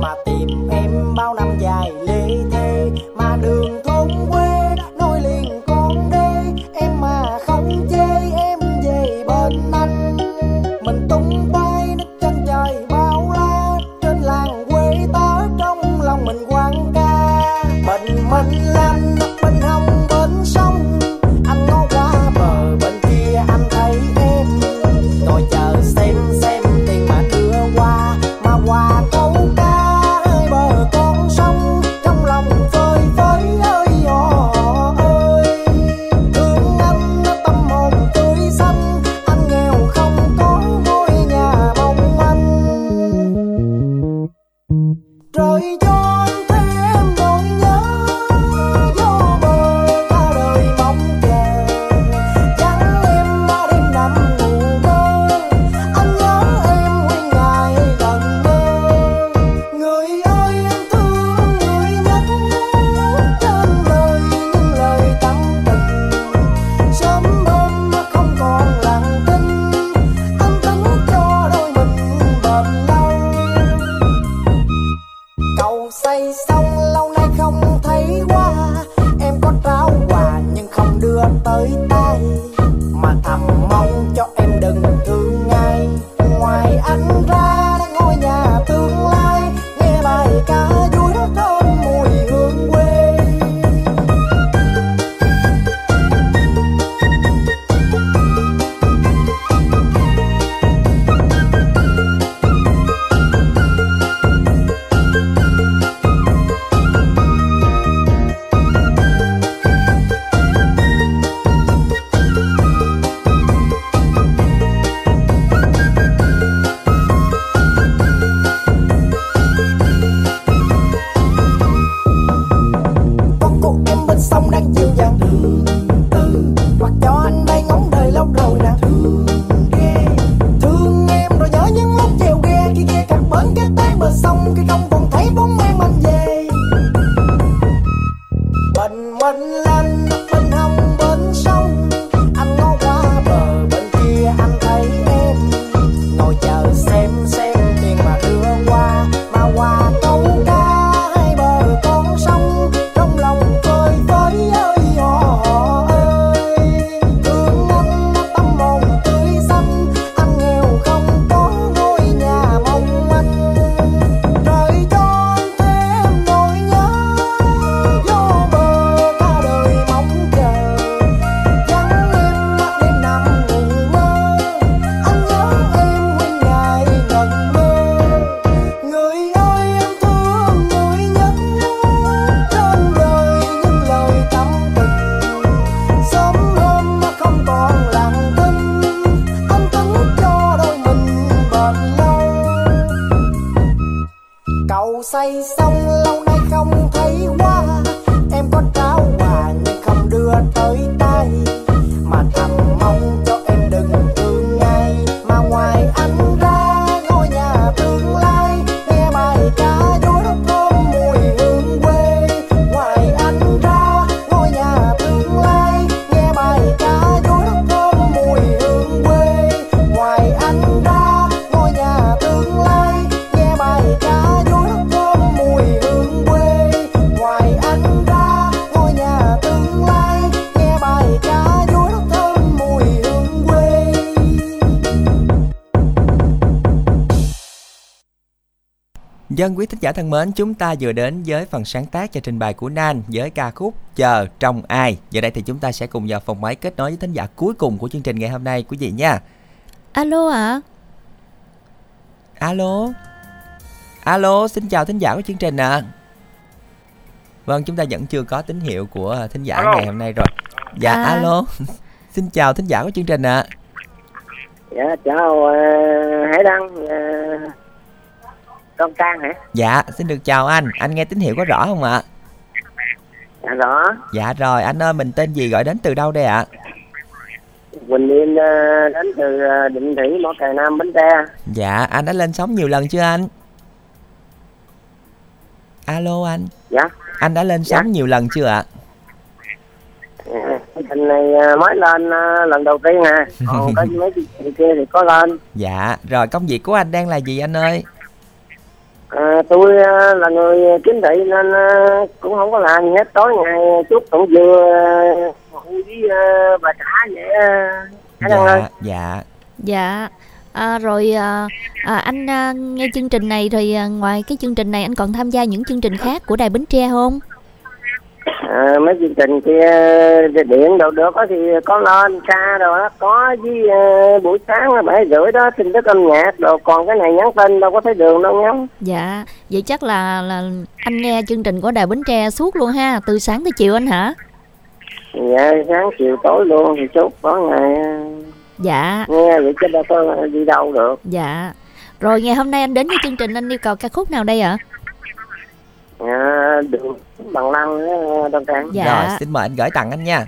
mà tìm em bao năm dài lê thê, mà đường thôn quê nối liền con đê, em mà không chê em về bên anh. Mình tung bay nước chân trời bao la, trên làng quê ta trong lòng mình quang ca. Mình mình làm đất bên hông bên sông, anh ngó qua bờ bên kia anh thấy em, tôi chờ xem xem tiền mà đưa qua, mà qua câu ca hai bờ con sông, trong lòng phơi phới ơi họ ơi. Thương anh nó tâm hồn tươi xanh, anh nghèo không có ngôi nhà mong manh. Trời cho anh thêm nỗi nhớ. Dân quý thính giả thân mến, chúng ta vừa đến với phần sáng tác và trình bày của Nan với ca khúc Chờ Trong Ai. Giờ đây thì chúng ta sẽ cùng vào phòng máy kết nối với thính giả cuối cùng của chương trình ngày hôm nay, quý vị nha. Alo ạ. À? Alo. Alo, xin chào thính giả của chương trình ạ. À. Vâng, chúng ta vẫn chưa có tín hiệu của thính giả alo. Ngày hôm nay rồi. Dạ, à. Alo. Xin chào thính giả của chương trình ạ. À. Dạ, chào uh, Hải Đăng. Uh... Đoan Trang hả? Dạ, xin được chào anh. Anh nghe tín hiệu có rõ không ạ? Dạ rõ. Dạ rồi, anh ơi, mình tên gì, gọi đến từ đâu đây ạ? Quỳnh Yên, đến từ Định Thủy, Mỏ Cày Nam, Bến Tre. Dạ, anh đã lên sóng nhiều lần chưa anh? Alo anh. Dạ. Anh đã lên sóng dạ. nhiều lần chưa ạ? Hình này mới lên lần đầu tiên à. Còn có mấy chuyện kia thì có lên. Dạ, rồi công việc của anh đang là gì anh ơi? À, tôi à, là người kiếm thị nên à, cũng không có làm gì hết. Tối ngày chút cũng vừa ngồi với à, bà xã vậy à, dạ, ơi. Dạ dạ à, rồi à, à, anh à, nghe chương trình này rồi à, ngoài cái chương trình này anh còn tham gia những chương trình khác của đài Bến Tre không? À, mấy chương trình kia điện đâu được thì có lên xa rồi đó, có với uh, buổi sáng bảy rưỡi đó tin tức âm nhạc rồi, còn cái này nhắn tin đâu có thấy đường đâu nhắn. Dạ, vậy chắc là là anh nghe chương trình của đài Bến Tre suốt luôn ha, từ sáng tới chiều anh hả? Dạ, sáng chiều tối luôn thì chút có ngày. Dạ. Nghe vậy chứ đâu có đi đâu được. Dạ. Rồi ngày hôm nay anh đến với chương trình anh yêu cầu ca khúc nào đây ạ? À, đường bằng lăng Đoan Trang. Dạ. Rồi xin mời anh gửi tặng anh nha.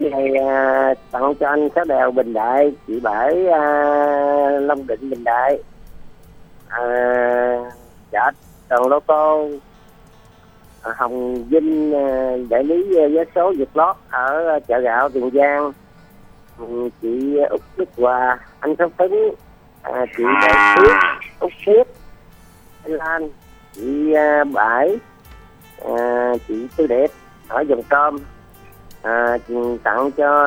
Dạ. Này, à, tặng cho anh Sáu Đèo Bình Đại, chị Bảy à, Long Định Bình Đại, à, dạ Trần Lô Cô, à, Hồng Vinh à, đại lý vé số Việt Lót ở chợ gạo Tiền Giang, à, chị Úc Đức Hòa, anh Sáu Tính, à, chị Đại Tuyết, Úc Tuyết Lan, chị Bãi, à, chị Tư Đẹp ở Dòng Cơm, à, chị tặng cho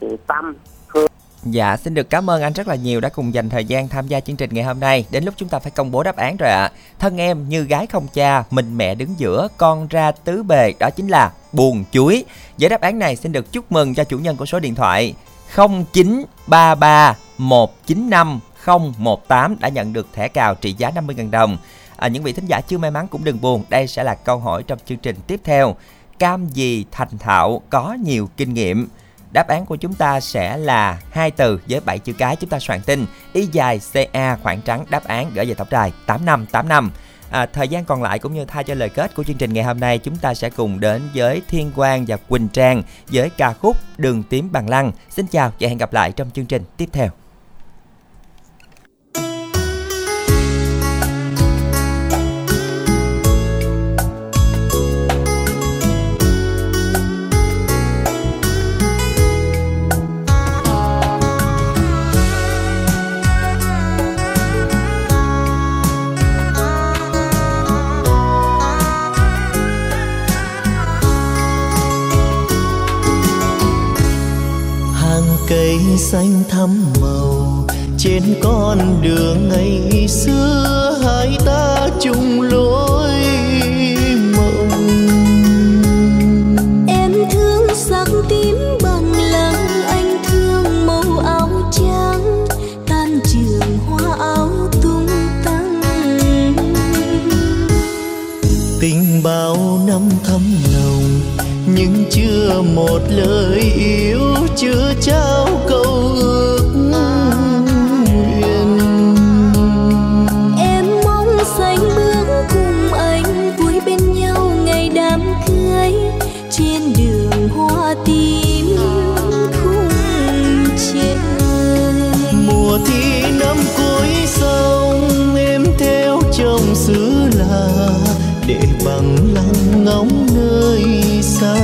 chị Tâm Hương. Dạ, xin được cảm ơn anh rất là nhiều đã cùng dành thời gian tham gia chương trình ngày hôm nay. Đến lúc chúng ta phải công bố đáp án rồi ạ. À. Thân em như gái không cha, mình mẹ đứng giữa, con ra tứ bề, đó chính là buồn chuối. Với đáp án này xin được chúc mừng cho chủ nhân của số điện thoại không chín ba ba một chín năm không một tám đã nhận được thẻ cào trị giá năm mươi nghìn đồng. À, những vị thính giả chưa may mắn cũng đừng buồn, đây sẽ là câu hỏi trong chương trình tiếp theo. Cam gì thành thạo, có nhiều kinh nghiệm? Đáp án của chúng ta sẽ là hai từ với bảy chữ cái, chúng ta soạn tin y dài ca khoảng trắng đáp án gửi về tổng đài tám năm tám năm. À, thời gian còn lại cũng như thay cho lời kết của chương trình ngày hôm nay, chúng ta sẽ cùng đến với Thiên Quang và Quỳnh Trang với ca khúc Đường Tím Bằng Lăng. Xin chào và hẹn gặp lại trong chương trình tiếp theo. Xanh thắm màu trên con đường ngày xưa, hai ta chung lối mộng. Em thương sắc tím bằng lăng, anh thương màu áo trắng, tan trường hoa áo tung tăng. Tình bao năm thấm nồng nhưng chưa một lời yêu, chưa trao câu ước nguyện. Em mong sánh bước cùng anh, vui bên nhau ngày đám cưới, trên đường hoa tím khung trời. Mùa thi năm cuối sông, em theo chồng xứ là để bằng lăng ngóng nơi xa.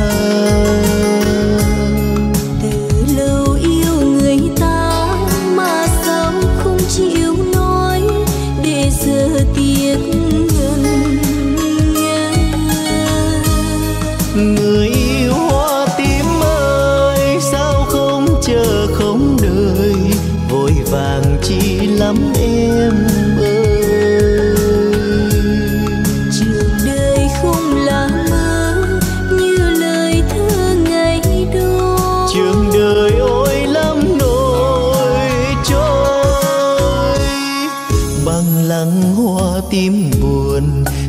Chỉ lắm em ơi. Trường đời không là mơ như lời thơ ngày đó, trường đời ôi lắm nỗi trôi. Bằng lăng hoa tím buồn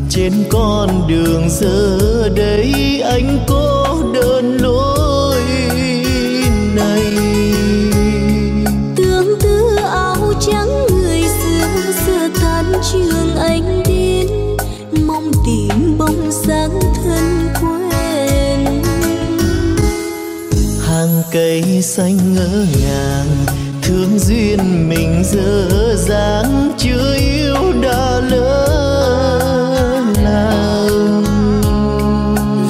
trên con đường giờ đây anh cô đơn lối này. Tương tư áo trắng người xưa xưa tan trường anh đến, mong tìm bóng dáng thân quen. Hàng cây xanh ngỡ ngàng thương duyên mình dở dáng, chưa yêu đã lỡ làng.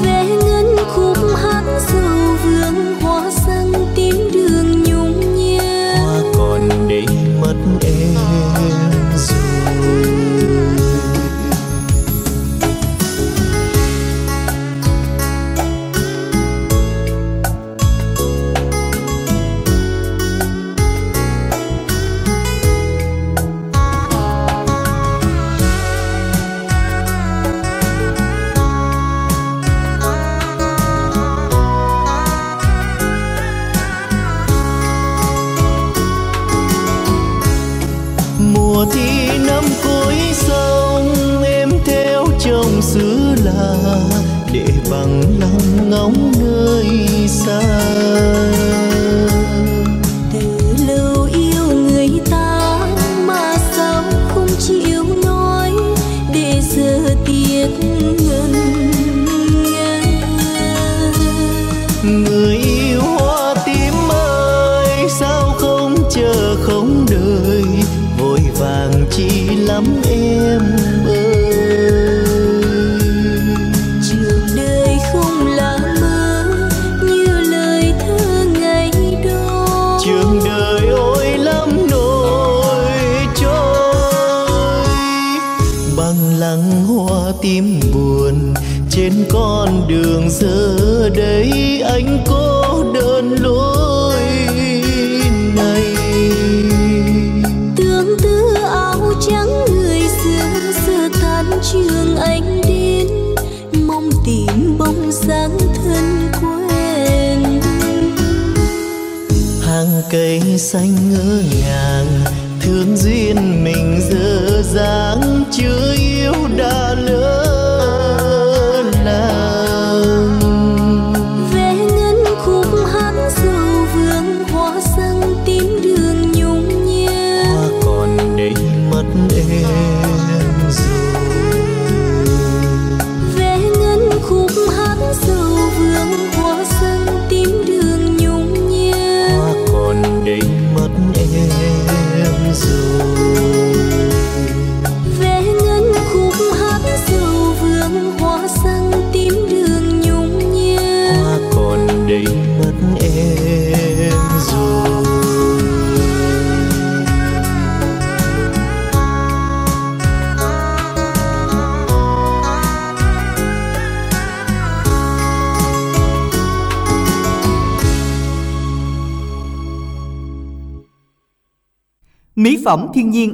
Vẽ ngân khúc hát sầu vương, hoa xanh tím đường nhung nhớ, hoa còn để mất em rồi. Để bằng lòng ngóng nơi xa, từ lâu yêu người ta mà sao không chịu nói, để giờ tiếc ngần ngơ. Người yêu hoa tím ơi, sao không chờ không đợi, vội vàng chi lắm em ơi. Tim buồn trên con đường giờ đây anh cô đơn lối này. Tương tư áo trắng người xưa xưa tan trường anh đến, mong tìm bóng dáng thân quen. Hàng cây xanh ngỡ ngàng thương duyên mình dở dáng, chưa yêu đã lỡ làng. Vẽ ngân khúc hát sầu vương, hoa xanh tím đường nhung nhớ, hoa còn để mất em rồi. Vẽ ngân khúc hát sầu vương, hoa xanh tím đường nhung nhớ, hoa còn để mất em. Vẽ ngân khúc hát sầu vương, hoa xanh tím đường nhung nhớ, hoa còn để mất em rồi. Mỹ phẩm thiên nhiên